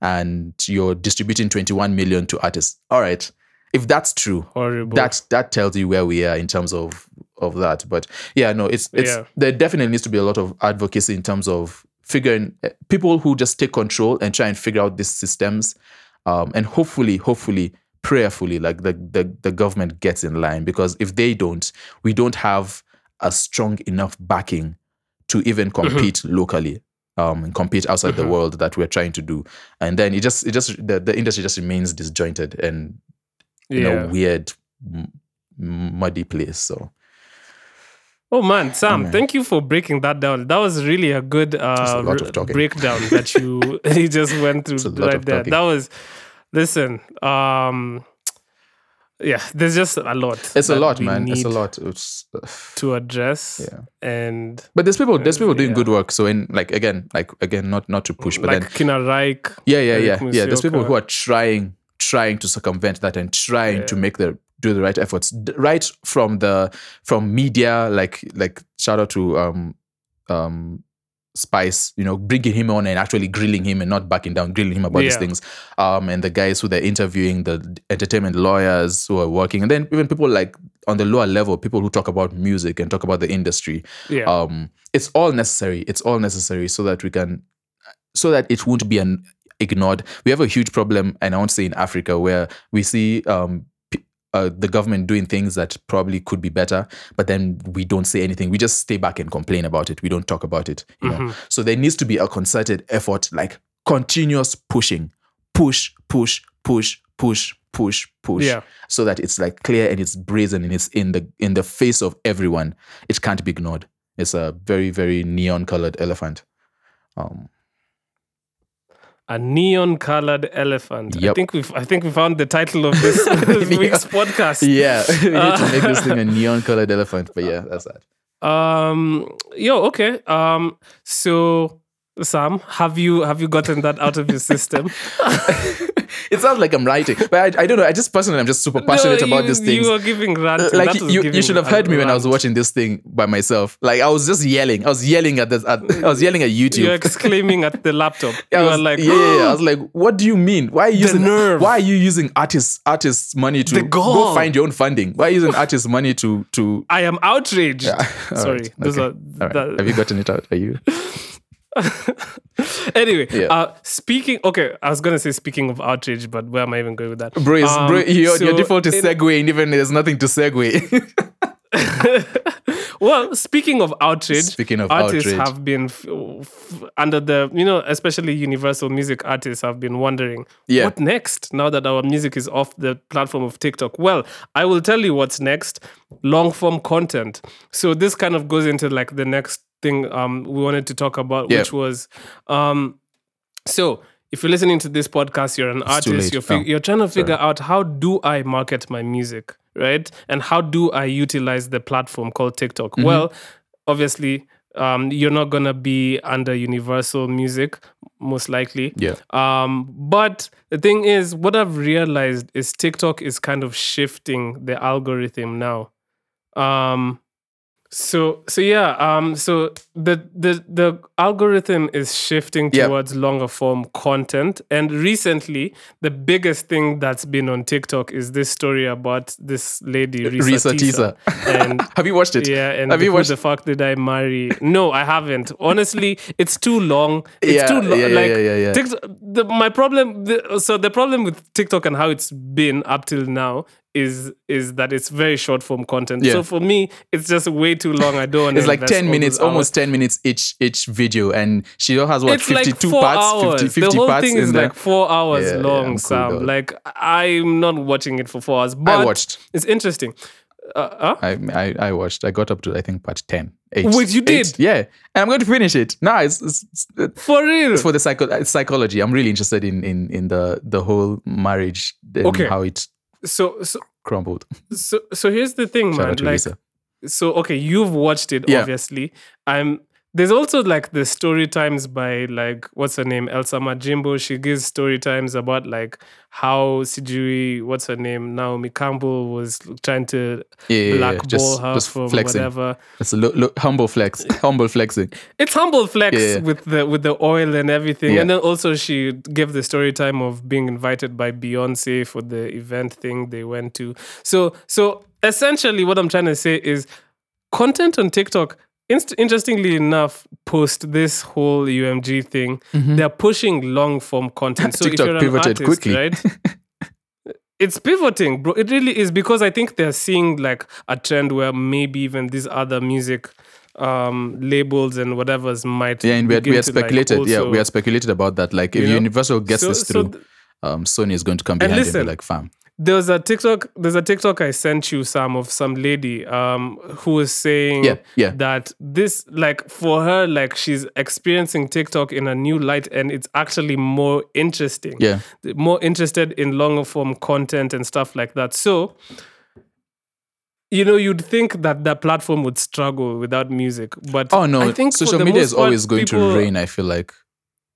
and you're distributing twenty-one million to artists. All right. If that's true, Horrible. that that tells you where we are in terms of, of that. But yeah, no, it's it's yeah. there definitely needs to be a lot of advocacy in terms of figuring people who just take control and try and figure out these systems, um, and hopefully, hopefully, prayerfully, like the, the the government gets in line, because if they don't, we don't have a strong enough backing to even compete mm-hmm. locally. Um, and compete outside mm-hmm. the world that we're trying to do, and then it just it just the, the industry just remains disjointed and. In yeah. a weird, m- muddy place. So, oh man, Sam, mm. thank you for breaking that down. That was really a good uh, a r- breakdown that you he just went through right there. Talking. That was, listen, um, yeah, there's just a lot. It's a lot, man. It's a lot it's, uh, to address. Yeah. And but there's people, there's people doing yeah. good work. So in like again, like again, not not to push, but like then Kina Raik, yeah, yeah, yeah, yeah. There's people who are trying. trying to circumvent that and trying yeah. to make the do the right efforts right from the from media, like like shout out to um um Spice, you know, bringing him on and actually grilling him and not backing down, grilling him about yeah. these things, um and the guys who they're interviewing, the entertainment lawyers who are working, and then even people like on the lower level, people who talk about music and talk about the industry. yeah. Um it's all necessary, it's all necessary so that we can so that it won't be an ignored. We have a huge problem, and I won't say in Africa, where we see um, p- uh, the government doing things that probably could be better, but then we don't say anything. We just stay back and complain about it. We don't talk about it. You mm-hmm. know? So there needs to be a concerted effort, like continuous pushing, push, push, push, push, push, push, yeah. so that it's like clear and it's brazen and it's in the in the face of everyone. It can't be ignored. It's a very, very neon-colored elephant. Um, A neon-colored elephant. Yep. I think we've. I think we found the title of this, this week's podcast. Yeah, we need uh, to make this thing a neon-colored elephant. But yeah, that's that. Um. Yo. Okay. Um. So Sam, have you have you gotten that out of your system? It sounds like I'm writing, but I, I don't know. I just personally, I'm just super passionate no, you, about these things. You were giving ranting. Like that was you, giving you should have heard me rant. When I was watching this thing by myself. Like I was just yelling. I was yelling at this. At, I was yelling at YouTube. You're exclaiming at the laptop. I you was, were like, yeah, yeah, yeah. I was like, what do you mean? Why are you the using? Nerve. Why are you using artists artists money to go find your own funding? Why are you using artists money to to? I am outraged. Yeah. Sorry, right. Those okay. are, right. that... Have you gotten it out? Are you? Anyway, yeah. uh, speaking, okay, I was going to say speaking of outrage, but where am I even going with that? Bro, um, bro your, so your default is segue, and even there's nothing to segue. Well, speaking of outrage, speaking of artists outrage. have been f- f- under the, you know, especially universal music artists have been wondering, yeah. what next now that our music is off the platform of TikTok? Well, I will tell you what's next, long form content. So this kind of goes into like the next thing um, we wanted to talk about, yeah. which was, um, so if you're listening to this podcast, you're an it's artist, you're, fig- oh, you're trying to figure sorry. out how do I market my music? Right? And how do I utilize the platform called TikTok? Mm-hmm. Well, obviously, um, you're not going to be under Universal Music, most likely. Yeah. Um, but the thing is, what I've realized is TikTok is kind of shifting the algorithm now. Um, so, so yeah, um, so the, the, the algorithm is shifting yep. towards longer form content. And recently, the biggest thing that's been on TikTok is this story about this lady, Risa, Risa Tisa. And have you watched it? Yeah, and have the, you watched the fuck did I marry? No, I haven't. Honestly, it's too long. It's yeah, too long. Yeah, yeah, like, yeah, yeah, yeah. TikTok, the, my problem, the, so the problem with TikTok and how it's been up till now is is that it's very short form content. Yeah. So for me, it's just way too long. I don't It's like ten minutes, almost ten minutes each each video. And she has what, it's fifty-two like parts? Hours. fifty, fifty the whole parts thing is like four hours yeah, long, yeah, Sam. Cool, like, I'm not watching it for four hours. But I watched. It's interesting. Uh, huh? I, I I watched. I got up to, I think, part ten. Eight, Wait, you did? Eight, yeah. And I'm going to finish it. No, it's... it's, it's for real? It's for the psycho- psychology. I'm really interested in, in, in the, the whole marriage and okay. how it... So so crumbled. So so here's the thing, man. Like, Lisa. so okay, you've watched it, yeah. obviously. I'm there's also like the story times by like what's her name, Elsa Majimbo. She gives story times about like how Sijui, what's her name, Naomi Campbell was trying to yeah, blackball yeah, just, her just from flexing. whatever. It's a lo- lo- humble flex, humble flexing. It's humble flex yeah. with the with the oil and everything. Yeah. And then also she gave the story time of being invited by Beyonce for the event thing they went to. So so essentially, what I'm trying to say is content on TikTok. Inst- interestingly enough, post this whole U M G thing, mm-hmm. they're pushing long form content. So TikTok if you're pivoted an artist, quickly. Right? It's pivoting, bro. It really is because I think they're seeing like a trend where maybe even these other music um, labels and whatever's might. Yeah, and we had, we had to, speculated. Like, also, yeah, we had speculated about that. Like, if you know? Universal gets so, this through, so th- um, Sony is going to come behind and, listen, and be like, fam. There was a TikTok. There's a TikTok I sent you, Sam, of some lady um, who was saying yeah, yeah. that this, like, for her, like, she's experiencing TikTok in a new light, and it's actually more interesting. Yeah, more interested in longer form content and stuff like that. So, you know, you'd think that that platform would struggle without music, but oh no, I think social media is always going people, to reign. I feel like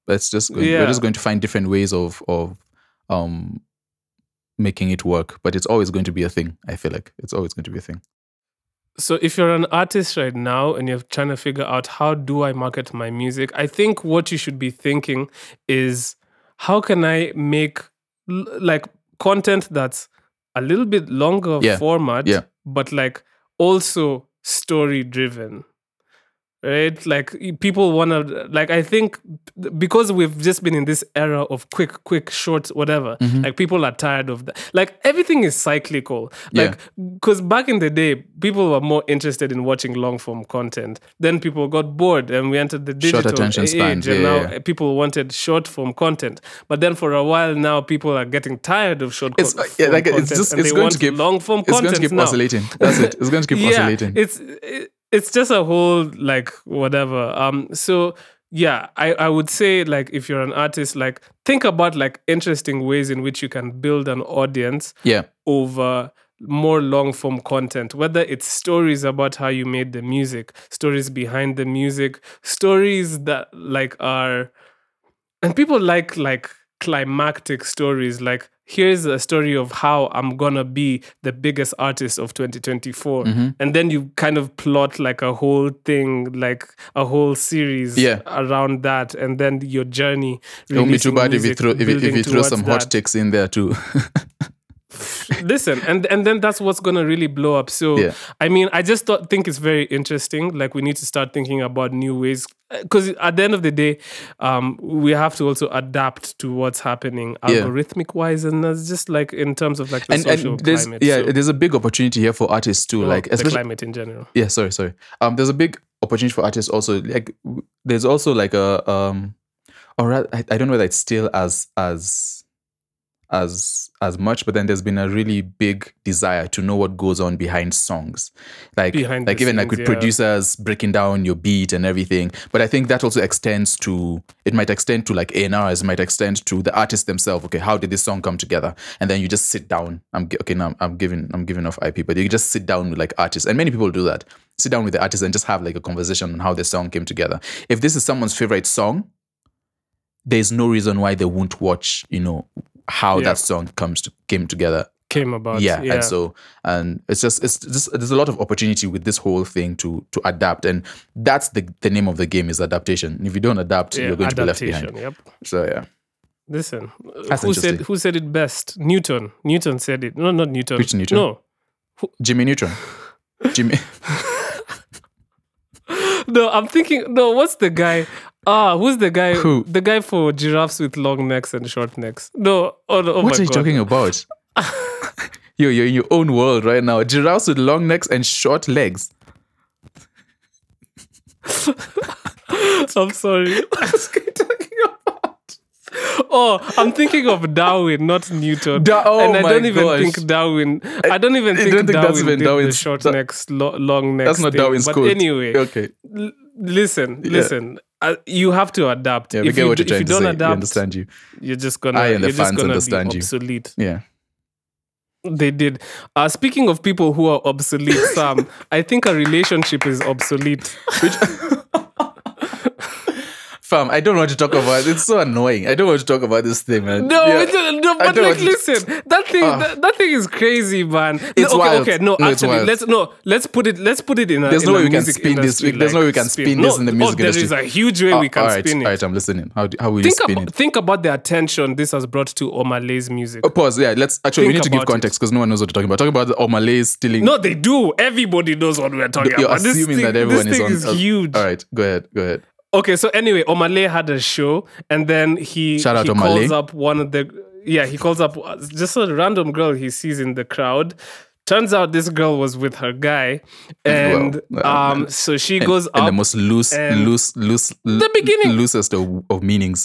that's just going, yeah. we're just going to find different ways of of. Um, making it work, but it's always going to be a thing. I feel like it's always going to be a thing. So if you're an artist right now and you're trying to figure out how do I market my music, I think what you should be thinking is how can I make like content that's a little bit longer yeah. format, yeah. but like also story driven. Right? Like people want to, like I think because we've just been in this era of quick, quick, short, whatever, mm-hmm. like people are tired of that. Like everything is cyclical. Like, because yeah. back in the day, people were more interested in watching long form content. Then people got bored and we entered the digital short attention age span. Yeah, and now yeah. people wanted short form content. But then for a while now, people are getting tired of short it's, form yeah, like, content. It's, just, it's, going to keep, long form it's going to keep now. oscillating. That's it. It's going to keep yeah, oscillating. It's... It, It's just a whole, like, whatever. Um, so, yeah, I, I would say, like, if you're an artist, like, think about, like, interesting ways in which you can build an audience yeah. over, more long form content, whether it's stories about how you made the music, stories behind the music, stories that like are, and people like like climactic stories, like here's a story of how I'm gonna be the biggest artist of twenty twenty-four. Mm-hmm. And then you kind of plot like a whole thing, like a whole series yeah. around that, and then your journey. It'll be too bad if you throw if, if you throw some that. hot takes in there too. Listen, and, and then that's what's going to really blow up. So, yeah. I mean, I just thought, think it's very interesting. Like, we need to start thinking about new ways. Because at the end of the day, um, we have to also adapt to what's happening yeah. algorithmic-wise. And that's just like in terms of like the and, social and there's, climate. Yeah, so. There's a big opportunity here for artists too. Oh, like the climate in general. Yeah, sorry, sorry. Um, there's a big opportunity for artists also. Like, there's also like a... um, or I, I don't know whether it's still as as... as as much, but then there's been a really big desire to know what goes on behind songs, like behind like even scenes, like with yeah. producers breaking down your beat and everything. But I think that also extends to it might extend to like A and Rs, it might extend to the artists themselves. Okay, how did this song come together? And then you just sit down. I'm okay now. I'm giving I'm giving off I P, but you just sit down with like artists, and many people do that. Sit down with the artists and just have like a conversation on how the song came together. If this is someone's favorite song, there's no reason why they won't watch, you know, how yeah. that song comes to, came together. Came about. Yeah. yeah. And so, and it's just, it's just, there's a lot of opportunity with this whole thing to to adapt. And that's the, the name of the game is adaptation. And if you don't adapt, yeah, you're going to be left behind. Yep. So, yeah. Listen, that's who said who said it best? Newton. Newton said it. No, not Newton. Which Newton? No. Who? Jimmy Newton. Jimmy. No, I'm thinking, no, what's the guy? Ah, who's the guy? Who? The guy for giraffes with long necks and short necks. No, oh, no, oh what my are you God. talking about? Yo, you're in your own world right now. Giraffes with long necks and short legs. I'm sorry. What are you talking about? Oh, I'm thinking of Darwin, not Newton. Da- oh and I my don't even gosh. think Darwin. I don't even I, think, I don't think Darwin that's even did Darwin's, the short that, necks, lo- long necks. That's not thing. Darwin's quote. But anyway, okay. L- listen, listen. Yeah. Uh, you have to adapt. Yeah, we if get you, what you're trying you to say. Adapt, we understand you. You're just gonna. I and the fans understand you. Obsolete. Yeah. They did. Uh, speaking of people who are obsolete, Sam, I think a relationship is obsolete. Which, fam, I don't want to talk about it. It's so annoying. I don't want to talk about this thing, man. No, yeah. it, no but like, listen, to... that thing, uh, that, that thing is crazy, man. It's no, okay, wild. Okay, no, no actually, let's no, let's put it, let's put it in a. There's in no way we can spin this. There's like, no way we can spin, spin this no, in the music oh, industry. There is a huge way oh, we can all right, spin it. All right, I'm listening. How do, how will think you spin ab- it? Think about the attention this has brought to Omah Lay's music. Oh, pause. Yeah, let's actually think we need to give context because no one knows what we're talking about. Talking about the Omah Lay stealing. No, they do. Everybody knows what we're talking about. You're assuming that everyone is on. This thing is huge. All right, go ahead. Go ahead. Okay, so anyway, Omah Lay had a show, and then he, he calls up one of the yeah he calls up just a random girl he sees in the crowd. Turns out this girl was with her guy, and well, well, um, so she and, goes up and the most loose, loose, loose, the beginning loosest of, of meanings.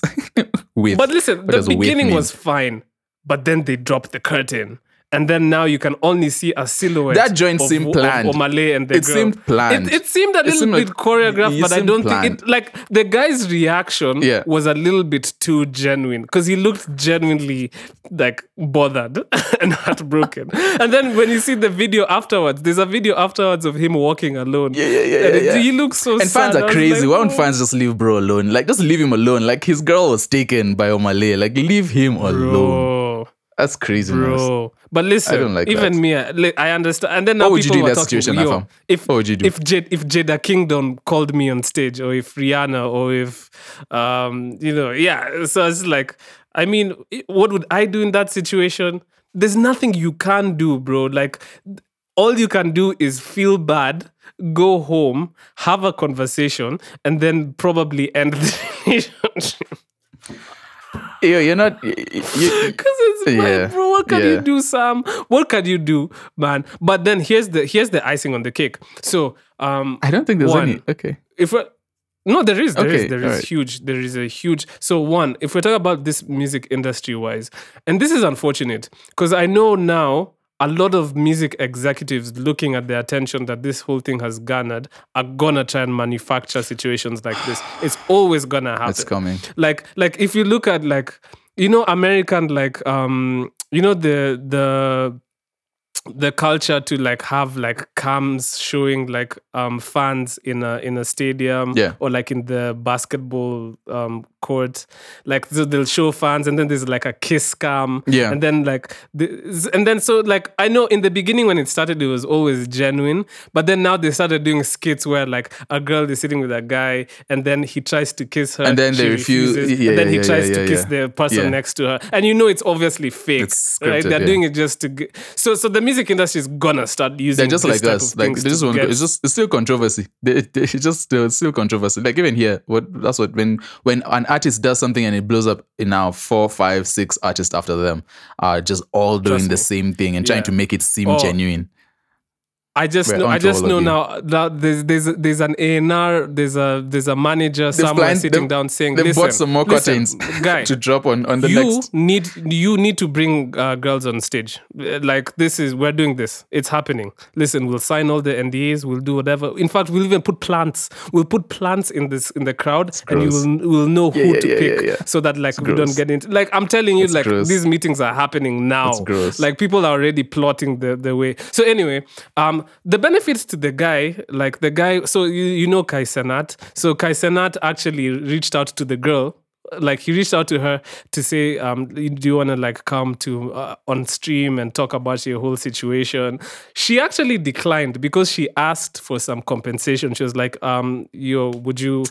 with but listen, the beginning was fine, but then they dropped the curtain. And then now you can only see a silhouette. That joint of, seemed planned. Omah Lay and the it girl. seemed planned. It, it seemed a little seemed bit like, choreographed, but I don't planned. think it. Like the guy's reaction yeah. was a little bit too genuine because he looked genuinely like bothered and heartbroken. And then when you see the video afterwards, there's a video afterwards of him walking alone. Yeah, yeah, yeah. And yeah, it, yeah. he looks so. And sad. Fans are crazy. Like, why don't fans just leave bro alone? Like just leave him alone. Like his girl was taken by Omah Lay. Like leave him alone. Bro. That's crazy, bro. But listen, I don't like even that. me, I, I understand. And then now what people are talking about if what would you do? if Jada, if Jada Kingdom called me on stage, or if Rihanna, or if um, you know, yeah. So it's like, I mean, what would I do in that situation? There's nothing you can do, bro. Like, all you can do is feel bad, go home, have a conversation, and then probably end the relationship. Yo, you're not... Because you, it's yeah, my bro. What can yeah. you do, Sam? What can you do, man? But then here's the here's the icing on the cake. So... um, I don't think there's one, any... Okay. If we're, No, there is. There okay, is. There is right. huge. There is a huge... So one, if we're talking about this music industry-wise, and this is unfortunate, because I know now a lot of music executives looking at the attention that this whole thing has garnered are gonna try and manufacture situations like this. It's always gonna happen. It's coming. Like, like if you look at like, you know, American, like, um, you know, the the the culture to like have like cams showing like um fans in a in a stadium, yeah, or like in the basketball um court, like so they'll show fans, and then there's like a kiss cam, yeah, and then like the, and then so like I know in the beginning when it started it was always genuine, but then now they started doing skits where like a girl is sitting with a guy and then he tries to kiss her and then they refuse, refuses, yeah, and then yeah, he tries yeah, yeah, to kiss yeah. the person yeah. next to her, and you know it's obviously fake, it's scripted, right? They're yeah. doing it just to get, so so the music industry is gonna start using. They're just this like type us. Like they just want. It's just. It's still controversy. They, they just. It's still controversy. Like even here, what that's what when when an artist does something and it blows up, in now four, five, six artists after them are just all doing Trust the me. same thing and yeah. trying to make it seem oh. genuine. I just We're know, I just know now that there's there's there's an A and R, there's a there's a manager they've somewhere planned, sitting down saying, "They bought some more curtains guy, to drop on, on the you next." You need you need to bring uh, girls on stage. Like this is we're doing this. It's happening. Listen, we'll sign all the N D As. We'll do whatever. In fact, we'll even put plants. We'll put plants in this in the crowd, it's and gross. you will will know who yeah, yeah, to yeah, pick yeah, yeah. so that like it's we gross. don't get into. Like I'm telling you, it's like gross. these meetings are happening now. It's gross. Like people are already plotting the the way. So anyway, um. the benefits to the guy, like the guy, so you, you know Kai Cenat. So Kai Cenat actually reached out to the girl. Like he reached out to her to say, um, do you want to like come to uh, on stream and talk about your whole situation? She actually declined because she asked for some compensation. She was like, um, yo, would you...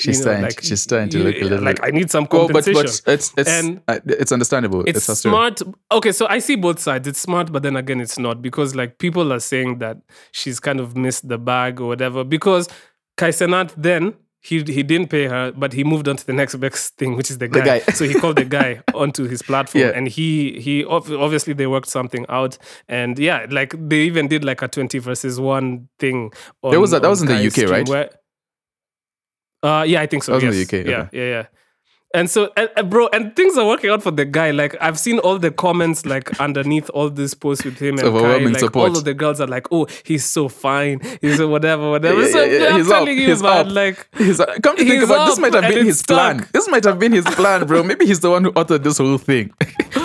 She's, you know, trying, like, she's trying to you, look a little like, bit. I need some compensation. Oh, but, but it's, it's, and it's understandable. It's, it's smart. Okay, so I see both sides. It's smart, but then again, it's not. Because like people are saying that she's kind of missed the bag or whatever. Because Kai Cenat then, he he didn't pay her, but he moved on to the next best thing, which is the guy. The guy. So he called the guy onto his platform. Yeah. And he, he obviously they worked something out. And yeah, like they even did like a twenty versus one thing. On, there was a, that was in Kai's the U K, right? Where, Uh, yeah, I think so. That was yes. in the U K. Yeah, okay. yeah, yeah. And so, uh, bro, and things are working out for the guy. Like, I've seen all the comments, like, underneath all these posts with him. It's and overwhelming Kai. Support. Like, all of the girls are like, oh, he's so fine. He's so whatever, whatever. Yeah, yeah, yeah, yeah. So, he's I'm up. telling you, he's man, up. like... He's up. Come to think about it, this might have been his plan. Stuck. This might have been his plan, bro. Maybe he's the one who authored this whole thing.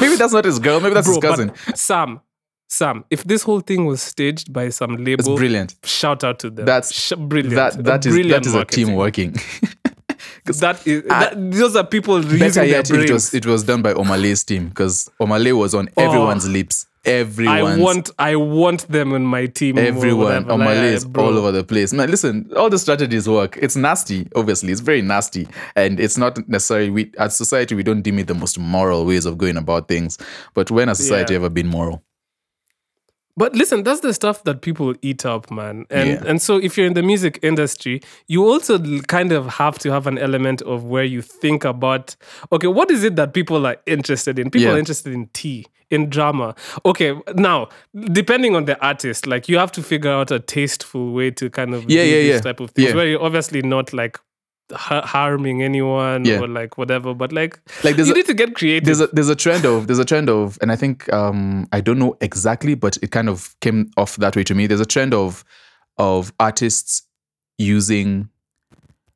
Maybe that's not his girl. Maybe that's bro, his cousin. Sam. Sam, if this whole thing was staged by some label, it's brilliant. Shout out to them. That's Sh- brilliant. That, that is, brilliant that is a team working. that is, that, I, those are people using their yet, brains. It was, it was done by Omah Lay's team because Omah Lay was on oh, everyone's lips. Everyone's. I want, I want them on my team. Everyone. Omah Lay like, is bro. all over the place. Man, listen, all the strategies work. It's nasty, obviously. It's very nasty. And it's not necessarily, we, as society, we don't deem it the most moral ways of going about things. But when has society yeah. ever been moral? But listen, that's the stuff that people eat up, man. And yeah. and so if you're in the music industry, you also kind of have to have an element of where you think about, okay, what is it that people are interested in? People yeah. are interested in tea, in drama. Okay, now, depending on the artist, like you have to figure out a tasteful way to kind of yeah, do yeah, these yeah. type of things yeah. where you're obviously not like, harming anyone yeah. or like whatever, but like, like you a, need to get creative. There's a there's a trend of there's a trend of, and I think um I don't know exactly, but it kind of came off that way to me. There's a trend of of artists using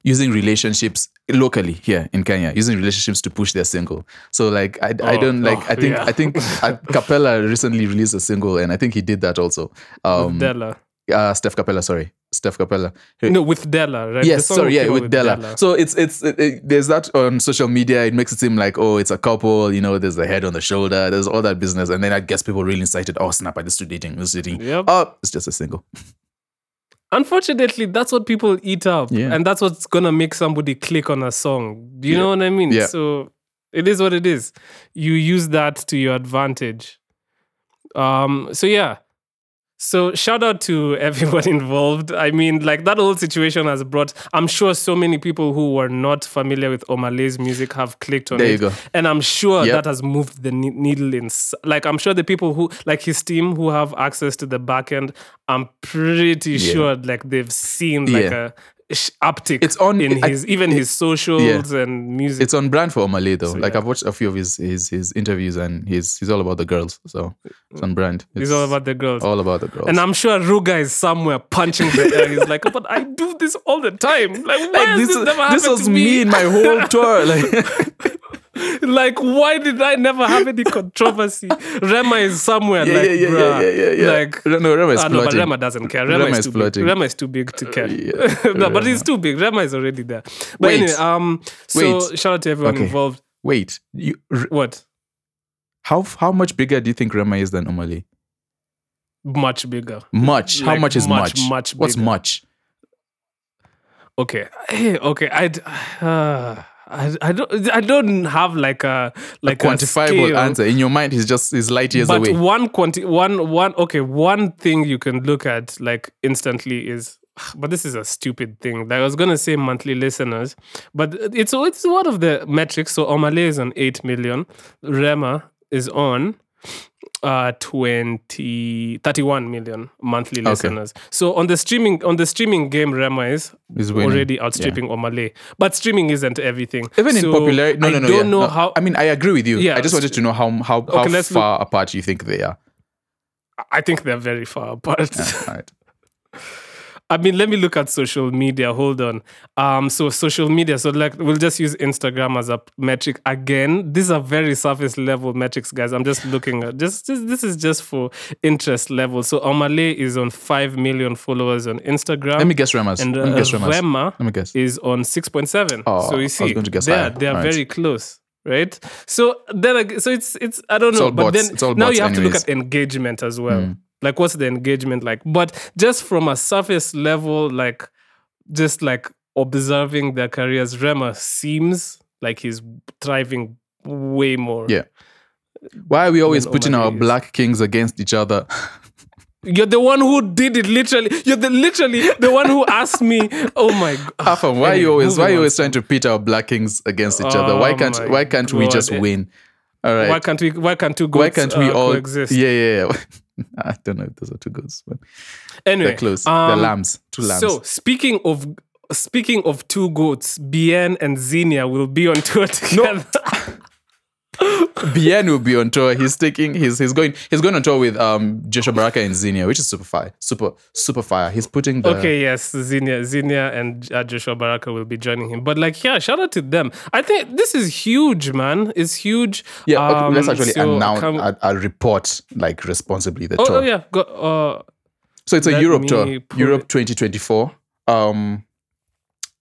using relationships locally here in Kenya, using relationships to push their single. So like I, I oh, don't like oh, I think yeah. I think Kapella recently released a single, and I think he did that also. Um, With Della. Uh, Steph Kapella, sorry. Steph Kapella. Hey. No, with Della, right? Yes, sorry, yeah, with, with Della. Della. So it's it's it, it, there's that on social media. It makes it seem like, oh, it's a couple, you know, there's the head on the shoulder, there's all that business. And then I guess people really incited, oh, snap, I just did dating, this dating. Yep. Oh, it's just a single. Unfortunately, that's what people eat up. Yeah. And that's what's going to make somebody click on a song. Do you yeah. know what I mean? Yeah. So it is what it is. You use that to your advantage. Um. So yeah. So shout out to everyone involved. I mean, like that whole situation has brought, I'm sure so many people who were not familiar with Omah Lay's music have clicked on there it. There you go. And I'm sure yep. that has moved the needle in, like I'm sure the people who, like his team who have access to the back end, I'm pretty yeah. sure like they've seen like yeah. a uptick it's on, in his I, even it, his socials yeah. and music. It's on brand for Omah Lay though. So, like yeah. I've watched a few of his his, his interviews and he's he's all about the girls. So it's on brand. It's he's all about the girls. All about the girls. And I'm sure Ruga is somewhere punching the air. He's like, but I do this all the time. Like why like, this, is this never this was to me? me in my whole tour. Like Like, why did I never have any controversy? Rema is somewhere, yeah, like, yeah, yeah, yeah, yeah, yeah. Like, no, Rema is uh, no, but Rema doesn't care. Rema, Rema is, is too big. Rema is too big to care. Yeah, no, but it's too big. Rema is already there. But Wait. anyway, um, so Wait. shout out to everyone okay. involved. Wait, you, r- what? How how much bigger do you think Rema is than Omah Lay? Much bigger. Much. Like, how much is much? Much, much bigger. What's much? Okay. Hey, okay. I'd. Uh, I, I don't I don't have like a like a quantifiable a answer. In your mind, he's just he's light years but away. But one quanti one one okay, one thing you can look at like instantly is, but this is a stupid thing. Like, I was gonna say monthly listeners, but it's it's one of the metrics. So Omah Lay is on eight million, Rema is on uh twenty, thirty-one million monthly listeners. Okay. So on the streaming on the streaming game, Rema is, is already outstripping yeah. Omah Lay. But streaming isn't everything. Even so in popularity, no, no, no. I don't yeah. know no. how. I mean, I agree with you. Yeah, I just wanted to know how how, okay, how far look. apart you think they are. I think they're very far apart. Yeah, all right. I mean, let me look at social media. Hold on. Um, so social media. So like, we'll just use Instagram as a metric again. These are very surface level metrics, guys. I'm just looking at just, just this is just for interest level. So Omah Lay is on five million followers on Instagram. Let me guess, Rema's. And uh, let me guess, Rema's. Rema let me guess. is on six point seven. Oh, so you see, I was going to guess they're they are right. very close. Right. So then, so it's it's I don't know, but bots. then now you have anyways. to look at engagement as well. Mm. Like, what's the engagement like? But just from a surface level, like, just like observing their careers, Rema seems like he's thriving way more. Yeah. Why are we always putting our is. black kings against each other? You're the one who did it, literally. You're the literally the one who asked me. Oh my God. Afam, why are you always why are you always trying to pit our black kings against each other? Why can't oh why can't God. we just win? All right. Why can't we why can't two goats why can't we uh, all coexist? Yeah, yeah, yeah. I don't know if those are two goats, but anyway, they're close. Um, they're lambs, two lambs. So speaking of speaking of two goats, Bien and Zinia will be on tour together. No. Bien will be on tour. He's taking. He's he's going. He's going on tour with um Joshua Baraka and Zinia, which is super fire. Super super fire. He's putting. The... Okay, yes, Zinia, Zinia, and uh, Joshua Baraka will be joining him. But like, yeah, shout out to them. I think this is huge, man. It's huge. Yeah, okay, um, let's actually so announce can... a, a report like responsibly the oh, tour. Oh yeah, Go, uh, so it's a Europe tour, Europe twenty twenty-four. Um,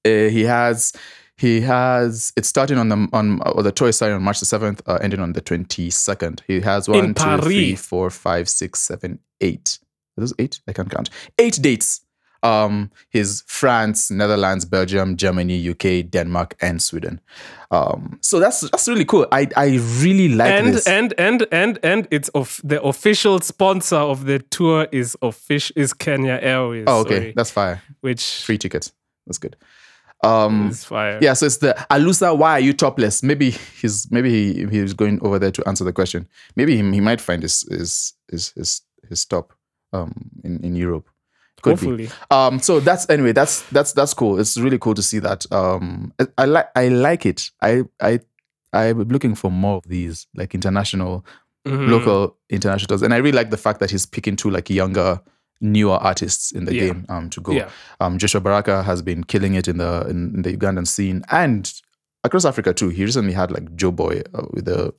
uh, he has. He has it's starting on the on or the tour is starting on March the seventh, uh, ending on the twenty second. He has one, two, three, four, five, six, seven, eight. Are those eight? I can't count. Eight dates. Um, his France, Netherlands, Belgium, Germany, U K, Denmark, and Sweden. Um, so that's that's really cool. I I really like and, this. And and and and it's of the official sponsor of the tour is offic- is Kenya Airways. Oh, okay, sorry. That's fire. Which free ticket. That's good. Um, it's fire. Yeah, so it's the Alusa. Why are you topless? Maybe he's maybe he he's going over there to answer the question. Maybe he he might find his his his his, his top um in, in Europe. Could Hopefully. Be. Um. So that's anyway. That's that's that's cool. It's really cool to see that. Um. I, I like I like it. I I I'm looking for more of these like international, mm-hmm. local internationals, and I really like the fact that he's picking two like younger. newer artists in the yeah. game um, to go. Yeah. Um, Joshua Baraka has been killing it in the in, in the Ugandan scene and across Africa too. He recently had like Joe Boy uh, with a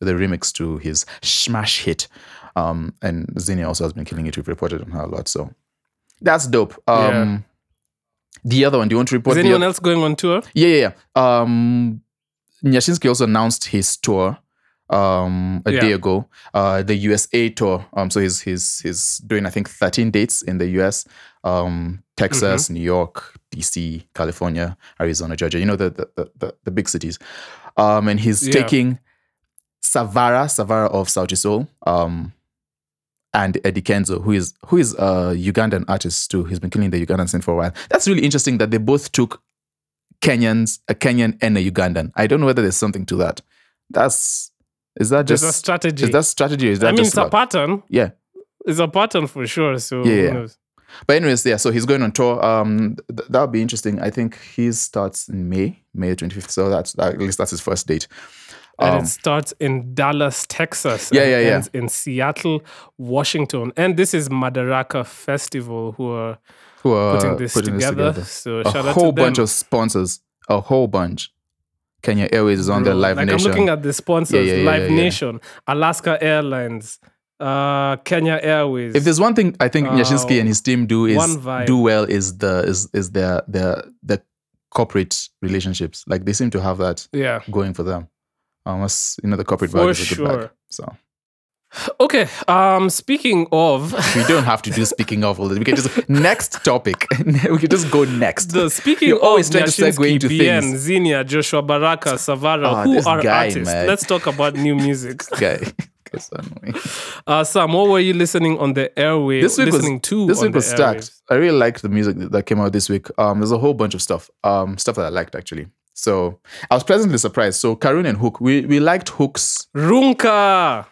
with a remix to his smash hit, um, and Zinia also has been killing it. We've reported on her a lot, so that's dope. Um, yeah. The other one, do you want to report? Is anyone else going on tour? Yeah, yeah, yeah. Um, Nyashinski also announced his tour. Um, a yeah. day ago, uh, the U S A tour. Um, so he's he's he's doing I think thirteen dates in the U S, um, Texas, mm-hmm. New York, D C, California, Arizona, Georgia. You know the the the, the big cities. Um, and he's yeah. taking Savara, Savara of Sauti Sol, um, and Eddie Kenzo, who is who is a Ugandan artist too. He's been killing the Ugandan scene for a while. That's really interesting that they both took Kenyans, a Kenyan and a Ugandan. I don't know whether there's something to that. That's Is that just a strategy? Is that strategy? Is that I mean, just it's about, a pattern. Yeah, it's a pattern for sure. So yeah, yeah. But anyways, yeah. So he's going on tour. Um, th- that'll be interesting. I think he starts in May, May twenty fifth. So that's at least that's his first date. Um, and it starts in Dallas, Texas. Yeah, and yeah, yeah. Ends in Seattle, Washington, and this is Madaraka Festival who are who are putting this, putting together. this together. So a shout out to them. A whole bunch of sponsors. A whole bunch. Kenya Airways is on Bro, the Live like Nation. I'm looking at the sponsors, yeah, yeah, yeah, Live yeah, yeah. Nation, Alaska Airlines, uh, Kenya Airways. If there's one thing I think uh, Nyashinski and his team do is do well is the is is their their the corporate relationships. Like they seem to have that yeah. going for them. Unless you know the corporate value is a good bag. So okay. Um, speaking of, we don't have to do speaking of all this. We can just next topic. We can just go next. The speaking You're always of trying to segue into Bien, things. Zinia, Joshua Baraka, Savara, oh, who are guy, artists? Man. Let's talk about new music. Okay. Uh, Sam, what were you listening on the airwaves? This week listening was, to this week was stacked. I really liked the music that came out this week. Um, there's a whole bunch of stuff. Um, stuff that I liked actually. So I was pleasantly surprised. So Karun and Hook, we we liked Hook's Runka.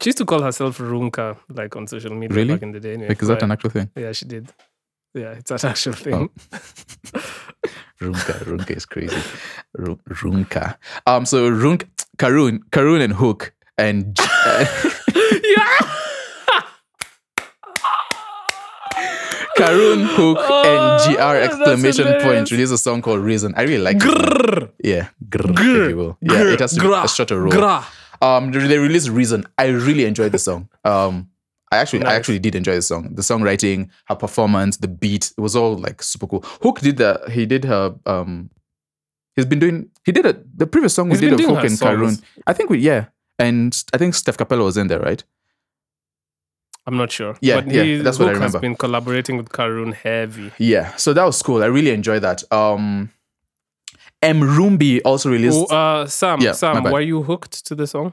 She used to call herself Runka, like on social media really? back in the day. Anyway. Like, is that right. an actual thing? Yeah, she did. Yeah, it's an actual thing. Oh. Runka, Runka is crazy. R- Runka. Um, so Runka, Karun, Karun and Hook and. Uh, yeah. Karun, Hook, oh, and G R exclamation point released a song called Reason. I really like grrr. it. Yeah. Grrr, grrr, if you will. Yeah, grrr, it has to grrr, be a shorter role. Grrr. Um, they released Reason. I really enjoyed the song. Um, I actually nice. I actually did enjoy the song. The songwriting, her performance, the beat, it was all like super cool. Hook did the, he did her, um, he's been doing, he did a, the previous song we he's did of Hook and songs. Karun. I think we, yeah. And I think Steph Kapella was in there, right? I'm not sure. Yeah, but yeah, he, that's what Luke I remember. Has been collaborating with Karun heavy. Yeah, so that was cool. I really enjoyed that. Um, Mrumbi also released... Oh, uh, Sam, yeah, Sam, were you hooked to the song?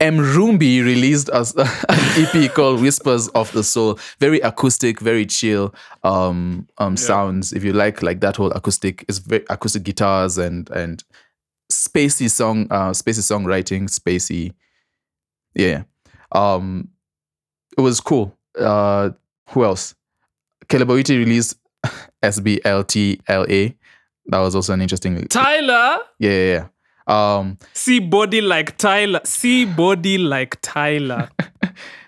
Mrumbi released a, an E P called Whispers of the Soul. Very acoustic, very chill um, um, yeah. sounds. If you like like that whole acoustic, it's very acoustic guitars and and spacey song, uh, spacey songwriting, spacey... Yeah. Um... It was cool. Uh, who else? Kelebawiti released S B L T L A. That was also an interesting... Tyler? Yeah, yeah, yeah. Um, see body like Tyler. See body like Tyler.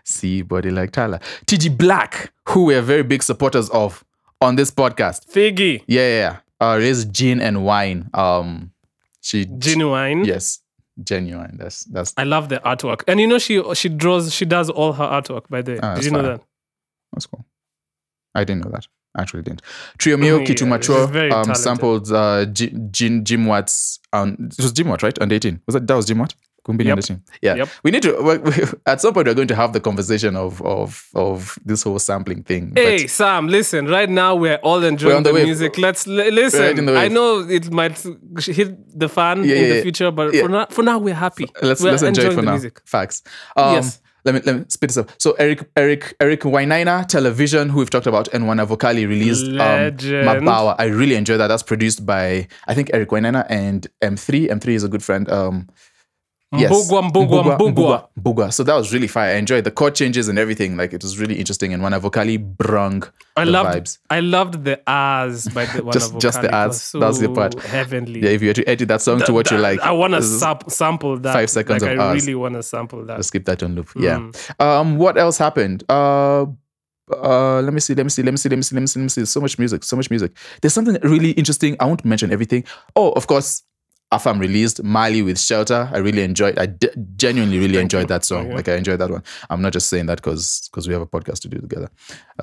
See body like Tyler. T G Black, who we're very big supporters of on this podcast. Figgy. Yeah, yeah, yeah. Uh, released Gin and Wine. Um, she Genuine? Yes. Genuine. That's that's. I love the artwork, and you know she she draws. She does all her artwork by the. Ah, Did you know that? that? That's cool. I didn't know that. I actually didn't. Triomio mm, Kitumacho yeah, um, sampled uh, G- G- Jim Watts. Um, it was Jim Watt, right? Under eighteen. Was that that was Jim Watt? Kumbini yep. Under eighteen. Yeah. Yep. We need to. We, we, at some point, we're going to have the conversation of of of this whole sampling thing. Hey Sam, listen. Right now, we're all enjoying we're the, the music. Let's l- listen. Right in the I know it might hit the fan yeah, in yeah, the future, but yeah. for now, for now, we're happy. Let's we're let's enjoy it for now. Music. Facts. Um, yes. Let me let me spit this up. So Eric Eric Eric Wainaina, Television, who we've talked about, and Wana Vokali released um, Mabawa. I really enjoyed that. That's produced by I think Eric Wainaina and M three. M three is a good friend. Um, yes. Mbugwa, Mbugwa, Mbugwa, Mbugwa. Mbugwa. So that was really fire. I enjoyed the chord changes and everything. Like it was really interesting. And Wana Vokali brung I the loved, vibes. I loved the ahs by the Wana just, Vokali. Just the ahs. So that was the part. Heavenly. Yeah. If you were to edit that song the, to what the, you like, I want to sap- sample that. Five seconds like, of ahs. I really want to sample that. Let's keep that on loop. Mm. Yeah. Um. What else happened? Uh. Uh, let me see, let me see, let me see, let me see, let me see, let me see. So much music, so much music. There's something really interesting. I won't mention everything. Oh, of course. Afam released Mali with Shelter. I really enjoyed. I d- genuinely really enjoyed that song. Yeah. Like I enjoyed that one. I'm not just saying that because because we have a podcast to do together.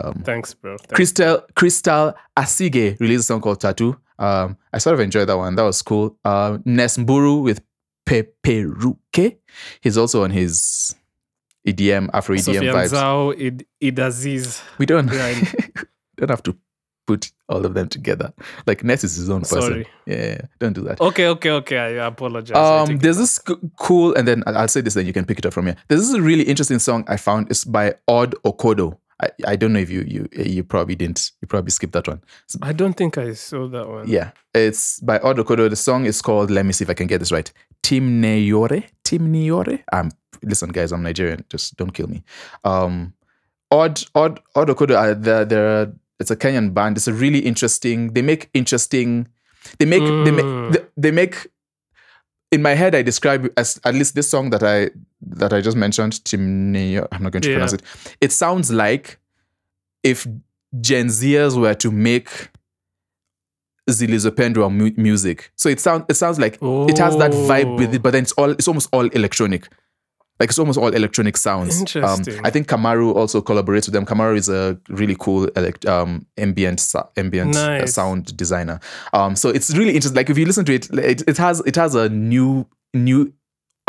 Um, Thanks, bro. Thanks. Crystal Crystal Asige released a song called Tattoo. Um, I sort of enjoyed that one. That was cool. Uh, Nesmburu with Peperuke. He's also on his E D M Afro E D M vibes. Zao Id- Idaziz. We don't don't have to. Put all of them together. Like Ness is his own person. Sorry. Yeah, don't do that. Okay, okay, okay. I apologize. Um, there's this c- cool, and then I'll say this, then you can pick it up from here. There's this really interesting song I found. It's by Odd Okodo. I, I don't know if you you you probably didn't. You probably skipped that one. I don't think I saw that one. Yeah, it's by Odd Okodo. The song is called. Let me see if I can get this right. Timneyore, Timneyore. Um, listen, guys, I'm Nigerian. Just don't kill me. Um, Odd Odd Odd Okodo. Uh, there there. It's a Kenyan band. It's a really interesting. They make interesting. They make mm. they make they, they make. In my head, I describe as at least this song that I that I just mentioned. Timneo. I'm not going to yeah. pronounce it. It sounds like if Gen Zers were to make zilizopendwa mu- music. So it sounds it sounds like oh. it has that vibe with it, but then it's all it's almost all electronic. Like it's almost all electronic sounds. Interesting. Um, I think Kamaru also collaborates with them. Kamaru is a really cool elect, um, ambient ambient nice. uh, sound designer. Um, so it's really interesting. Like if you listen to it, it, it has it has a new new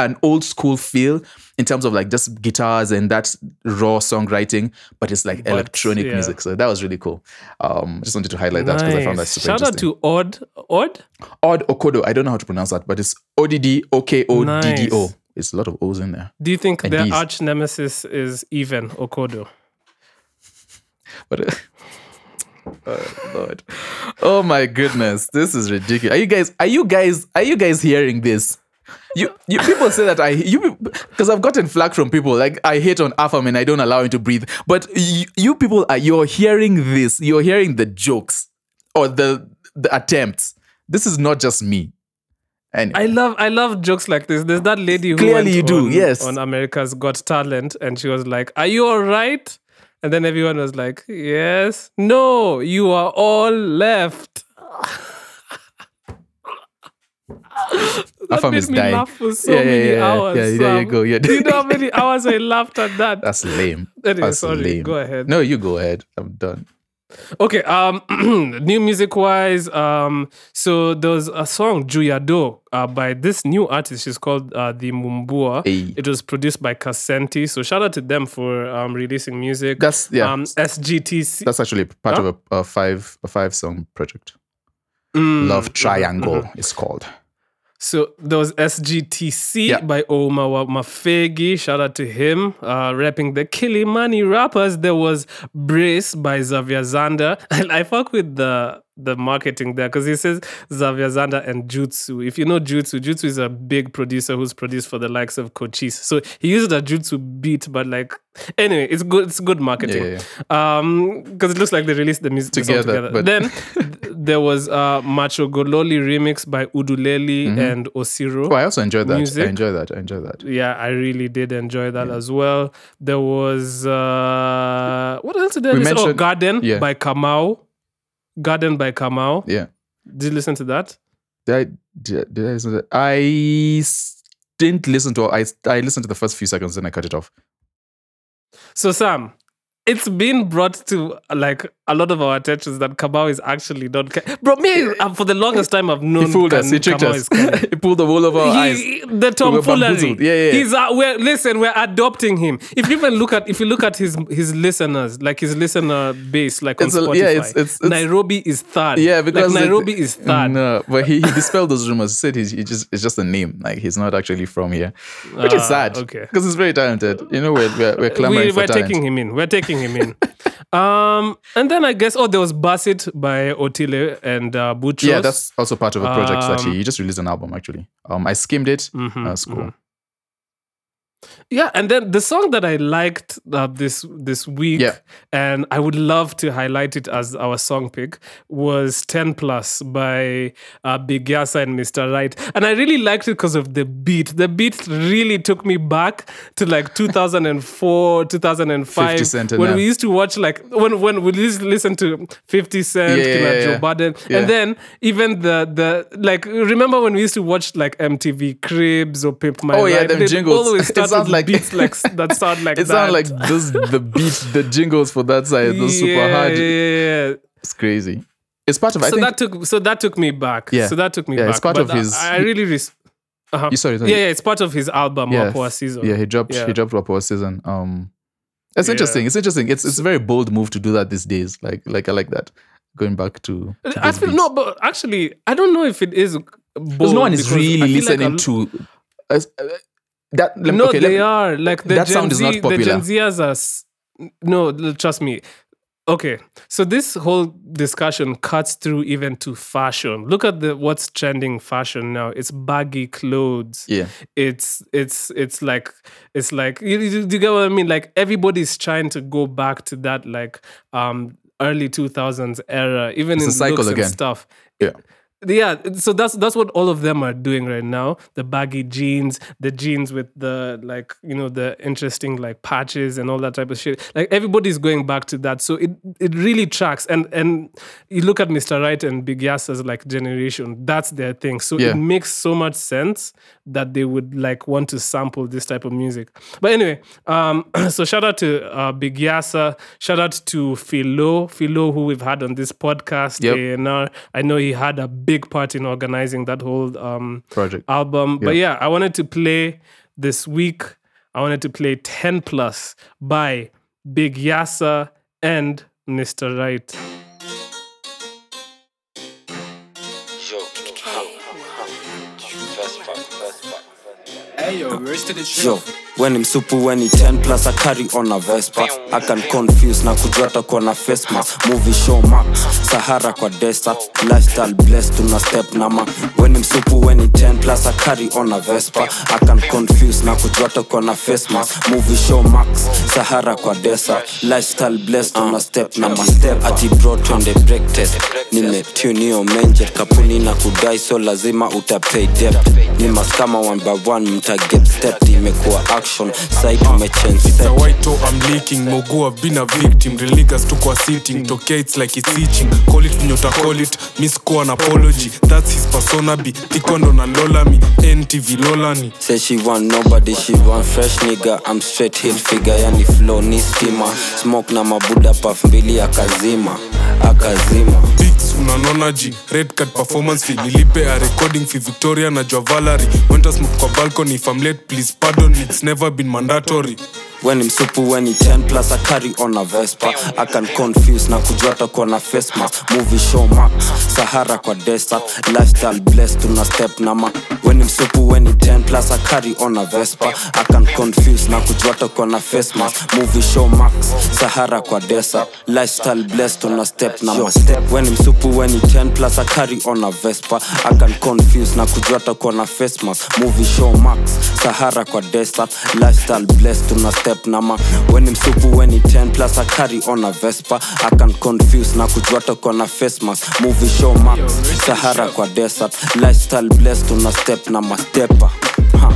an old school feel in terms of like just guitars and that raw songwriting, but it's like but, electronic yeah. music. So that was really cool. Um, just wanted to highlight that because nice. I found that super Shout interesting. Shout out to Odd. Odd? Odd Okodo. I don't know how to pronounce that, but it's O D D O K O D D O. Nice. It's a lot of O's in there. Do you think and their D's. Arch nemesis is Even Okodo? But uh, oh Lord, oh my goodness, this is ridiculous. Are you guys? Are you guys? Are you guys hearing this? You, you people say that I you because I've gotten flack from people like I hate on Afam and I don't allow him to breathe. But you, you people are you're hearing this. You're hearing the jokes or the the attempts. This is not just me. Anyway. I love I love jokes like this. There's that lady who Clearly went you do, on, yes. on America's Got Talent and she was like, "Are you all right?" And then everyone was like, "Yes. No, you are all left." That made me dying. laugh for so yeah, many yeah, yeah, hours. Yeah, there you go. Yeah. Do you know how many hours I laughed at that? That's lame. Anyway, That's sorry. Lame. Go ahead. No, you go ahead. I'm done. Okay, um, new music-wise, um, so there's a song, Juyado, uh, by this new artist. She's called uh, The Mumbua. Hey. It was produced by Kasenti, so shout out to them for um, releasing music. That's, yeah. Um, S G T C. That's actually part huh? of a, a five a five-song project. Mm. Love Triangle, mm-hmm. it's called. So there was S G T C yeah. by Omawa Mafegi. Shout out to him. Uh, rapping the Kilimani rappers. There was Brace by Xavier Zander. And I fuck with the the marketing there because he says Xavier Zander and Jutsu. If you know Jutsu, Jutsu is a big producer who's produced for the likes of Cochise. So he used a Jutsu beat, but like anyway, it's good. It's good marketing. Yeah, yeah. Um, because it looks like they released the music together. together. But... Then there was uh, Macho Gololi remix by Uduleli mm-hmm. and Osiro. Oh, I also enjoyed that. Music. I enjoyed that. I enjoyed that. Yeah, I really did enjoy that yeah. as well. There was uh, what else did I mention? Oh, Garden yeah. by Kamau. Garden by Kamau. Yeah. Did you listen to that? Did I, did, did I listen to that? I didn't listen to I I listened to the first few seconds and I cut it off. So Sam, it's been brought to like a lot of our attentions that Kamau is actually not... Ca- Bro, me, uh, for the longest time I've known... He fooled can, us. He tricked Kamau us. Can- he pulled the wool over our eyes. The tomfoolery. Yeah, yeah. He's, uh, we're, listen, we're adopting him. If you even look at if you look at his his listeners, like his listener base, like on it's a, Spotify, yeah, it's, it's, it's, Nairobi is third. Yeah, because... Like, Nairobi it, is third. No, but he, he dispelled those rumors. He said he's he just it's just a name. Like, he's not actually from here. Which uh, is sad. Okay. Because he's very talented. You know, we're, we're, we're clamoring we, for we're talent. We're taking him in. We're taking him in. Um, and then I guess, oh, there was Basit by Otile and uh, Butchos. Yeah, that's also part of a project um, that he, he just released an album, actually. Um, I skimmed it. Mm-hmm, that's cool. Mm-hmm. Yeah, and then the song that I liked uh, this this week, yeah. and I would love to highlight it as our song pick, was ten plus by uh, Big Yasa and Mister Right. And I really liked it because of the beat. The beat really took me back to like two thousand four, two thousand five. fifty cent when now. We used to watch like, when when we used to listen to fifty cent, yeah, yeah, yeah, Joe yeah. Budden. Yeah. And then even the, the like, remember when we used to watch like M T V Cribs or Pimp My Ride? Oh yeah, them jingles. Always start Sounds like beats like that sound like it sounds like this the beat the jingles for that side those yeah, super hard yeah, yeah. It's crazy. It's part of so I think, that took so that took me back yeah so that took me yeah, back it's part but of his I, I really res- uh-huh. you sorry, sorry yeah yeah it's part of his album yeah, Wapoa Season yeah he dropped yeah. he dropped Wapoa Season um it's yeah. interesting it's interesting it's it's a very bold move to do that these days like like I like that going back to, to I feel, no but actually I don't know if it is bold no one is really listening like to uh, That, let, no, okay, they let, are like the that Gen sound Z, is not popular. The Gen Zers are no, trust me. Okay, so this whole discussion cuts through even to fashion. Look at the what's trending fashion now. It's baggy clothes. Yeah, it's it's it's like it's like you, you, you get what I mean. Like everybody's trying to go back to that like um early two thousands era, even it's in looks again. And stuff. Yeah. It, Yeah, so that's that's what all of them are doing right now. The baggy jeans, the jeans with the, like, you know, the interesting, like, patches and all that type of shit. Like, everybody's going back to that. So it it really tracks. And and you look at Mister Right and Big Yasa's, like, generation, that's their thing. So yeah. It makes so much sense that they would, like, want to sample this type of music. But anyway, um, so shout out to uh, Big Yasa. Shout out to Philo, Philo, who we've had on this podcast. Yep. A and R. I know he had a big part in organizing that whole um, project album. Yeah. But yeah, I wanted to play this week. I wanted to play ten plus by Big Yasa and Mister Right. Yo, yo, when I'm super, when it's ten plus, I carry on a Vespa. I can confuse na kudrata kwa na face mask. Movie show max, Sahara kwa desert. Lifestyle blessed to na step na ma. When I'm super, when it's ten plus, I carry on a Vespa. I can confuse na kudrata kwa na face mask. Movie show max, Sahara kwa desert. Lifestyle blessed to na step na ma. Step ati bro twende break test. Nime tune yo menje. Kapuni na kudai so lazima utapay debt. Nima kama one by one mta get stepped, imekuwa action side uh, change. It's a white toe I'm leaking. Mogu have been a victim. Religas to kwa sitting. Tokea it's like it's itching. Call it nyota call it. Miss ko an apology. That's his persona B. Ikondo na lola me. N T V lolani. Say she want nobody. She want fresh nigga. I'm straight hill figure. Yani flow ni steamer. Smoke na mabuda puff mbili akazima. Akazima. Bix unanona G. Red card performance fee. Nilipe a recording fee Victoria na Joa Valerie. Went a smoke kwa balcony. If I'm late, please pardon me, it's never been mandatory. When I'm super, when it's ten plus, I carry on a Vespa. I can confuse na kujota kwa na face mask. Movie show max, Sahara kwa desert. Lifestyle blessed to na step na ma. When I'm super, when it's ten plus, I carry on a Vespa. I can confuse na kujota kwa na face mask. Movie show max, Sahara kwa desert. Lifestyle blessed to na step na ma. When I'm super, when it's ten plus, I carry on a Vespa. I can confuse na kujota kwa na face mask. Movie show max, Sahara kwa desert. Lifestyle blessed to na step. When I'm super, when it's ten plus, I carry on a Vespa. I can confuse na kujota kwa na face mask. Movie show max, Sahara kwa desert. Lifestyle blessed to na step na ma stepper. Huh.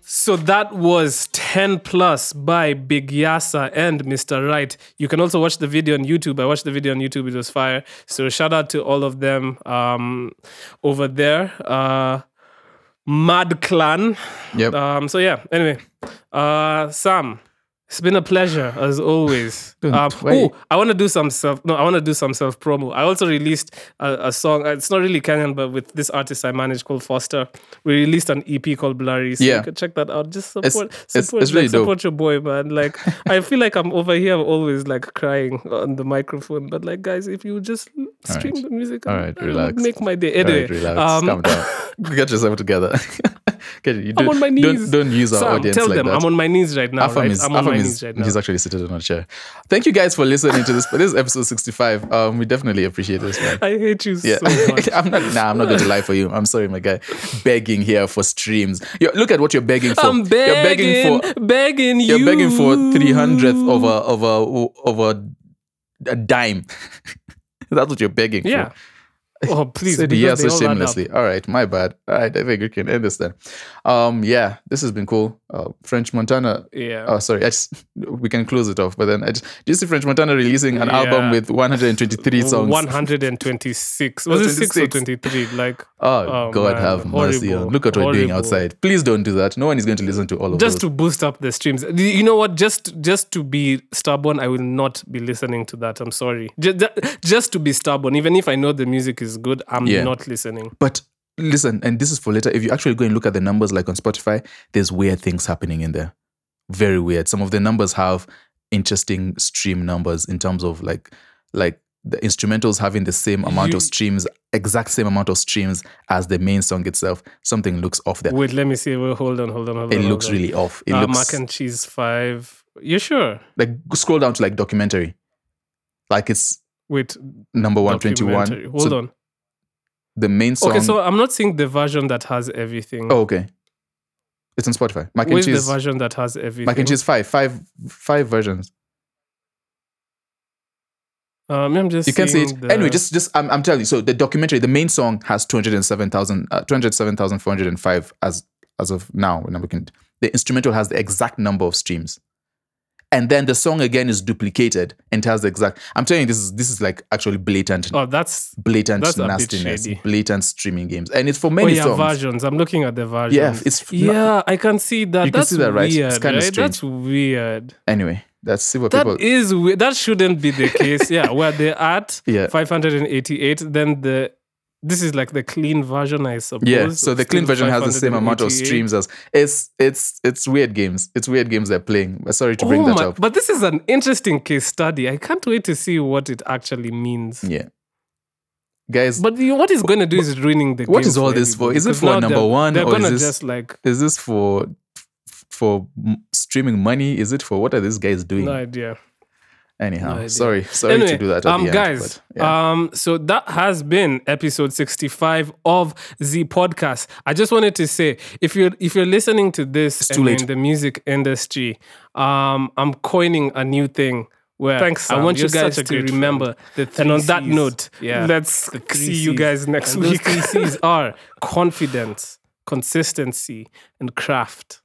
So that was ten plus by Big Yasa and Mister Right. You can also watch the video on YouTube. I watched the video on YouTube. It was fire. So shout out to all of them um, over there. Uh, Mad Clan. Yep. Um, so yeah, anyway. Uh, Sam, it's been a pleasure as always. Um, oh, I want to do some self. No, I want to do some self promo. I also released a, a song. It's not really Kenyan, but with this artist I manage called Foster, we released an E P called Blurry. So yeah. You can check that out. Just support, it's, support, it's, it's really like, support your boy, man. Like I feel like I'm over here always like crying on the microphone, but like guys, if you just stream right. the music, all right, relax, make my day. Anyway, all right, relax, um, calm down, get yourself together. You do, I'm on my knees. Don't, don't use our Sam, audience tell like them, that. I'm on my knees right now. Afam right? Is, I'm on Afam my is, knees right now. He's actually seated on a chair. Thank you guys for listening to this. But this is episode sixty-five. Um, we definitely appreciate this, man. I hate you yeah. so much. I'm not. Nah, I'm not going to lie for you. I'm sorry, my guy. Begging here for streams. You're, look at what you're begging for. I'm begging. You're begging for. Begging you. You're begging for three hundredth of a of a of a, a dime. That's what you're begging yeah. for. Oh, please. Said yes so shamelessly. All right, my bad. All right, I think we can end this then. Um, yeah, this has been cool. Uh, French Montana. Yeah. Oh, sorry. I just, we can close it off. But then I just, did you see French Montana releasing an yeah. album with one hundred twenty-three songs? one hundred twenty-six. Was it six or twenty-three? Like, oh, oh God man, have mercy. Horrible, look at what we're doing outside. Please don't do that. No one is going to listen to all of just those. Just to boost up the streams. You know what? Just just to be stubborn, I will not be listening to that. I'm sorry. Just, just to be stubborn, even if I know the music is is good, I'm yeah. not listening. But listen, and this is for later, if you actually go and look at the numbers like on Spotify, there's weird things happening in there. Very weird. Some of the numbers have interesting stream numbers in terms of like like the instrumentals having the same amount you, of streams, exact same amount of streams as the main song itself. Something looks off there. Wait, let me see. Well, hold on, hold on, hold on. It hold looks on. really off. It uh, looks, Mac and Cheese five. You sure? Like scroll down to like documentary. Like it's wait. Number one twenty-one. Hold so, on. The main song. Okay, so I'm not seeing the version that has everything. Oh, okay. It's on Spotify. Mac and cheese. The version that has everything. Mac and cheese five, five, five versions. Um, I'm just. You can see it the... anyway. Just, just. I'm, I'm telling you. So the documentary, the main song, has two hundred and seven thousand, uh, two hundred seven thousand four hundred and five as as of now. When I'm looking, the instrumental has the exact number of streams, and then the song again is duplicated and has the exact. I'm telling you, this is this is like actually blatant. Oh, that's blatant that's nastiness, blatant streaming games, and it's for many oh, yeah, songs. Versions. I'm looking at the versions. Yeah, it's yeah. Not, I can see that. You that's can see that, right? Weird, it's kind right? of strange. That's weird. Anyway. Let's see what that people... is we- that shouldn't be the case. Yeah, where they're at yeah. five hundred eighty-eight, then the this is like the clean version, I suppose. Yeah, so the clean version has the same amount of streams as it's it's it's weird games. It's weird games they're playing. Sorry to bring oh that my, up. But this is an interesting case study. I can't wait to see what it actually means. Yeah. Guys, but you know, what it's going to do is ruining the game. What is all this for? Is it for number one or is this just like is this for for streaming money? Is it for what are these guys doing? No idea. Anyhow, no idea. sorry, sorry anyway, to do that. At um, the end, guys, but, yeah. um, so that has been episode sixty-five of the podcast. I just wanted to say, if you're if you're listening to this and in the music industry, um, I'm coining a new thing. Where Thanks, I want you guys to remember. The and on that C's. note, yeah. let's see you guys next and week. Those three C's are confidence, consistency, and craft.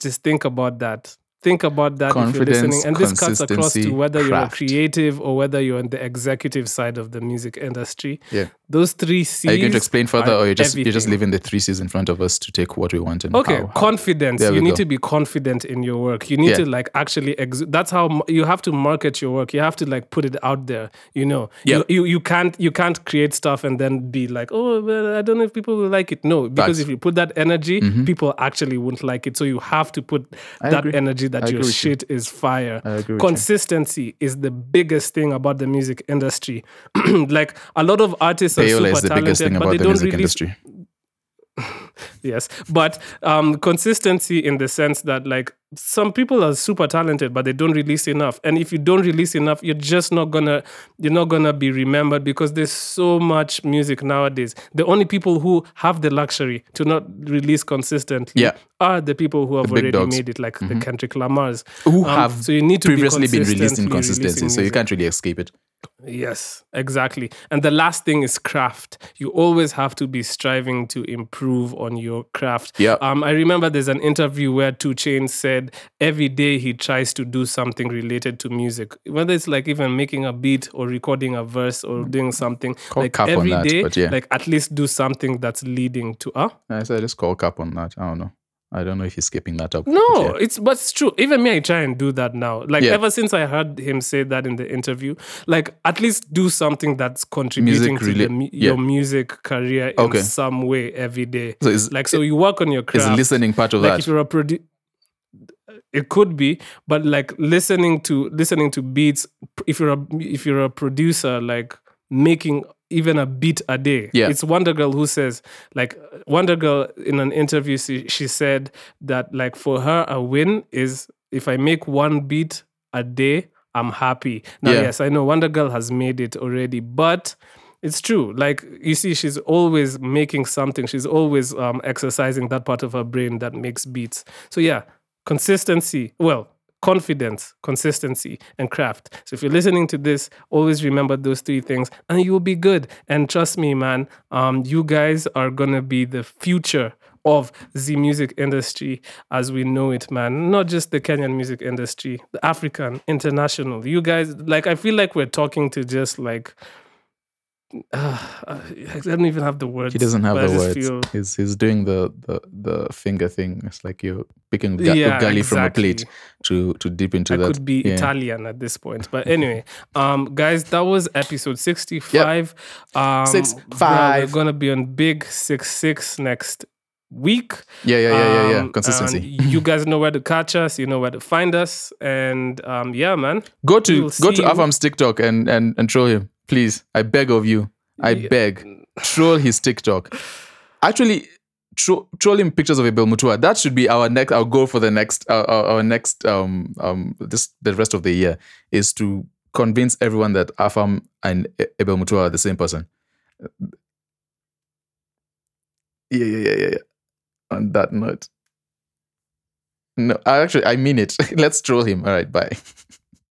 Just think about that. Think about that if you're listening. And this cuts across to whether craft. you're a creative or whether you're on the executive side of the music industry. Yeah. Those three C's. Are you going to explain further or you're just, you're just leaving the three C's in front of us to take what we want? And okay, how, how. confidence. You need go. to be confident in your work. You need yeah. to like actually, ex- that's how you have to market your work. You have to like put it out there, you know. Yeah. You, you, you, can't, you can't create stuff and then be like, oh, well, I don't know if people will like it. No, because Facts. if you put that energy, mm-hmm. people actually won't like it. So you have to put I that agree. energy that your shit you. is fire. Consistency you. is the biggest thing about the music industry. Like a lot of artists Payola are super is the talented, biggest thing about but they the don't music really... industry. Yes, but um, consistency in the sense that like some people are super talented, but they don't release enough. And if you don't release enough, you're just not gonna you're not gonna be remembered because there's so much music nowadays. The only people who have the luxury to not release consistently yeah. are the people who have the already dogs. made it, like mm-hmm. the Kendrick Lamars, who um, have so you need to previously be been released in consistency, so you can't really escape it. Yes, exactly. And the last thing is craft. You always have to be striving to improve on your craft. Yeah. Um, I remember there's an interview where two Chainz said every day he tries to do something related to music, whether it's like even making a beat or recording a verse or doing something. Call like cap every on that, day, but yeah. like at least do something that's leading to. Huh? I said just call cap on that. I don't know. I don't know if he's skipping that up. No, yeah. it's but it's true. Even me, I try and do that now. Like yeah. ever since I heard him say that in the interview, like at least do something that's contributing music to really, the, yeah. your music career in okay. some way every day. So is, like so, you work on your craft. Is listening part of like that? If you're a produ- It could be, but like listening to listening to beats. If you're a if you're a producer, like making. even a beat a day. Yeah. It's Wonder Girl who says, like, Wonder Girl in an interview, she, she said that, like, for her, a win is if I make one beat a day, I'm happy. Now, yeah. yes, I know Wonder Girl has made it already, but it's true. Like, you see, she's always making something. She's always um, exercising that part of her brain that makes beats. So, yeah, consistency. Well, confidence, consistency, and craft. So if you're listening to this, always remember those three things and you will be good. And trust me, man, um, you guys are going to be the future of the music industry as we know it, man. Not just the Kenyan music industry, the African, international. You guys, like, I feel like we're talking to just like, uh, I don't even have the words. He doesn't have the words. Feel... He's he's doing the, the, the finger thing. It's like you're picking ga- yeah, ugali exactly. from a plate to, to dip into I that. I could be yeah. Italian at this point. But anyway, um, guys, that was episode sixty-five. Yep. Um, six, five. We're going to be on Big Six Six next week. Yeah, yeah, yeah, yeah, yeah. Consistency. Um, you guys know where to catch us. You know where to find us. And um, yeah, man. Go to go to Afam's TikTok and, and, and troll him. Please, I beg of you. I yeah. beg. Troll his TikTok. Actually, tro- troll him pictures of Ezekiel Mutua. That should be our next. Our goal for the next. Uh, our, our next. Um. Um. This the rest of the year is to convince everyone that Afam and Ezekiel Mutua are the same person. Yeah, yeah, yeah, yeah. On that note. No, I actually, I mean it. Let's troll him. All right, bye.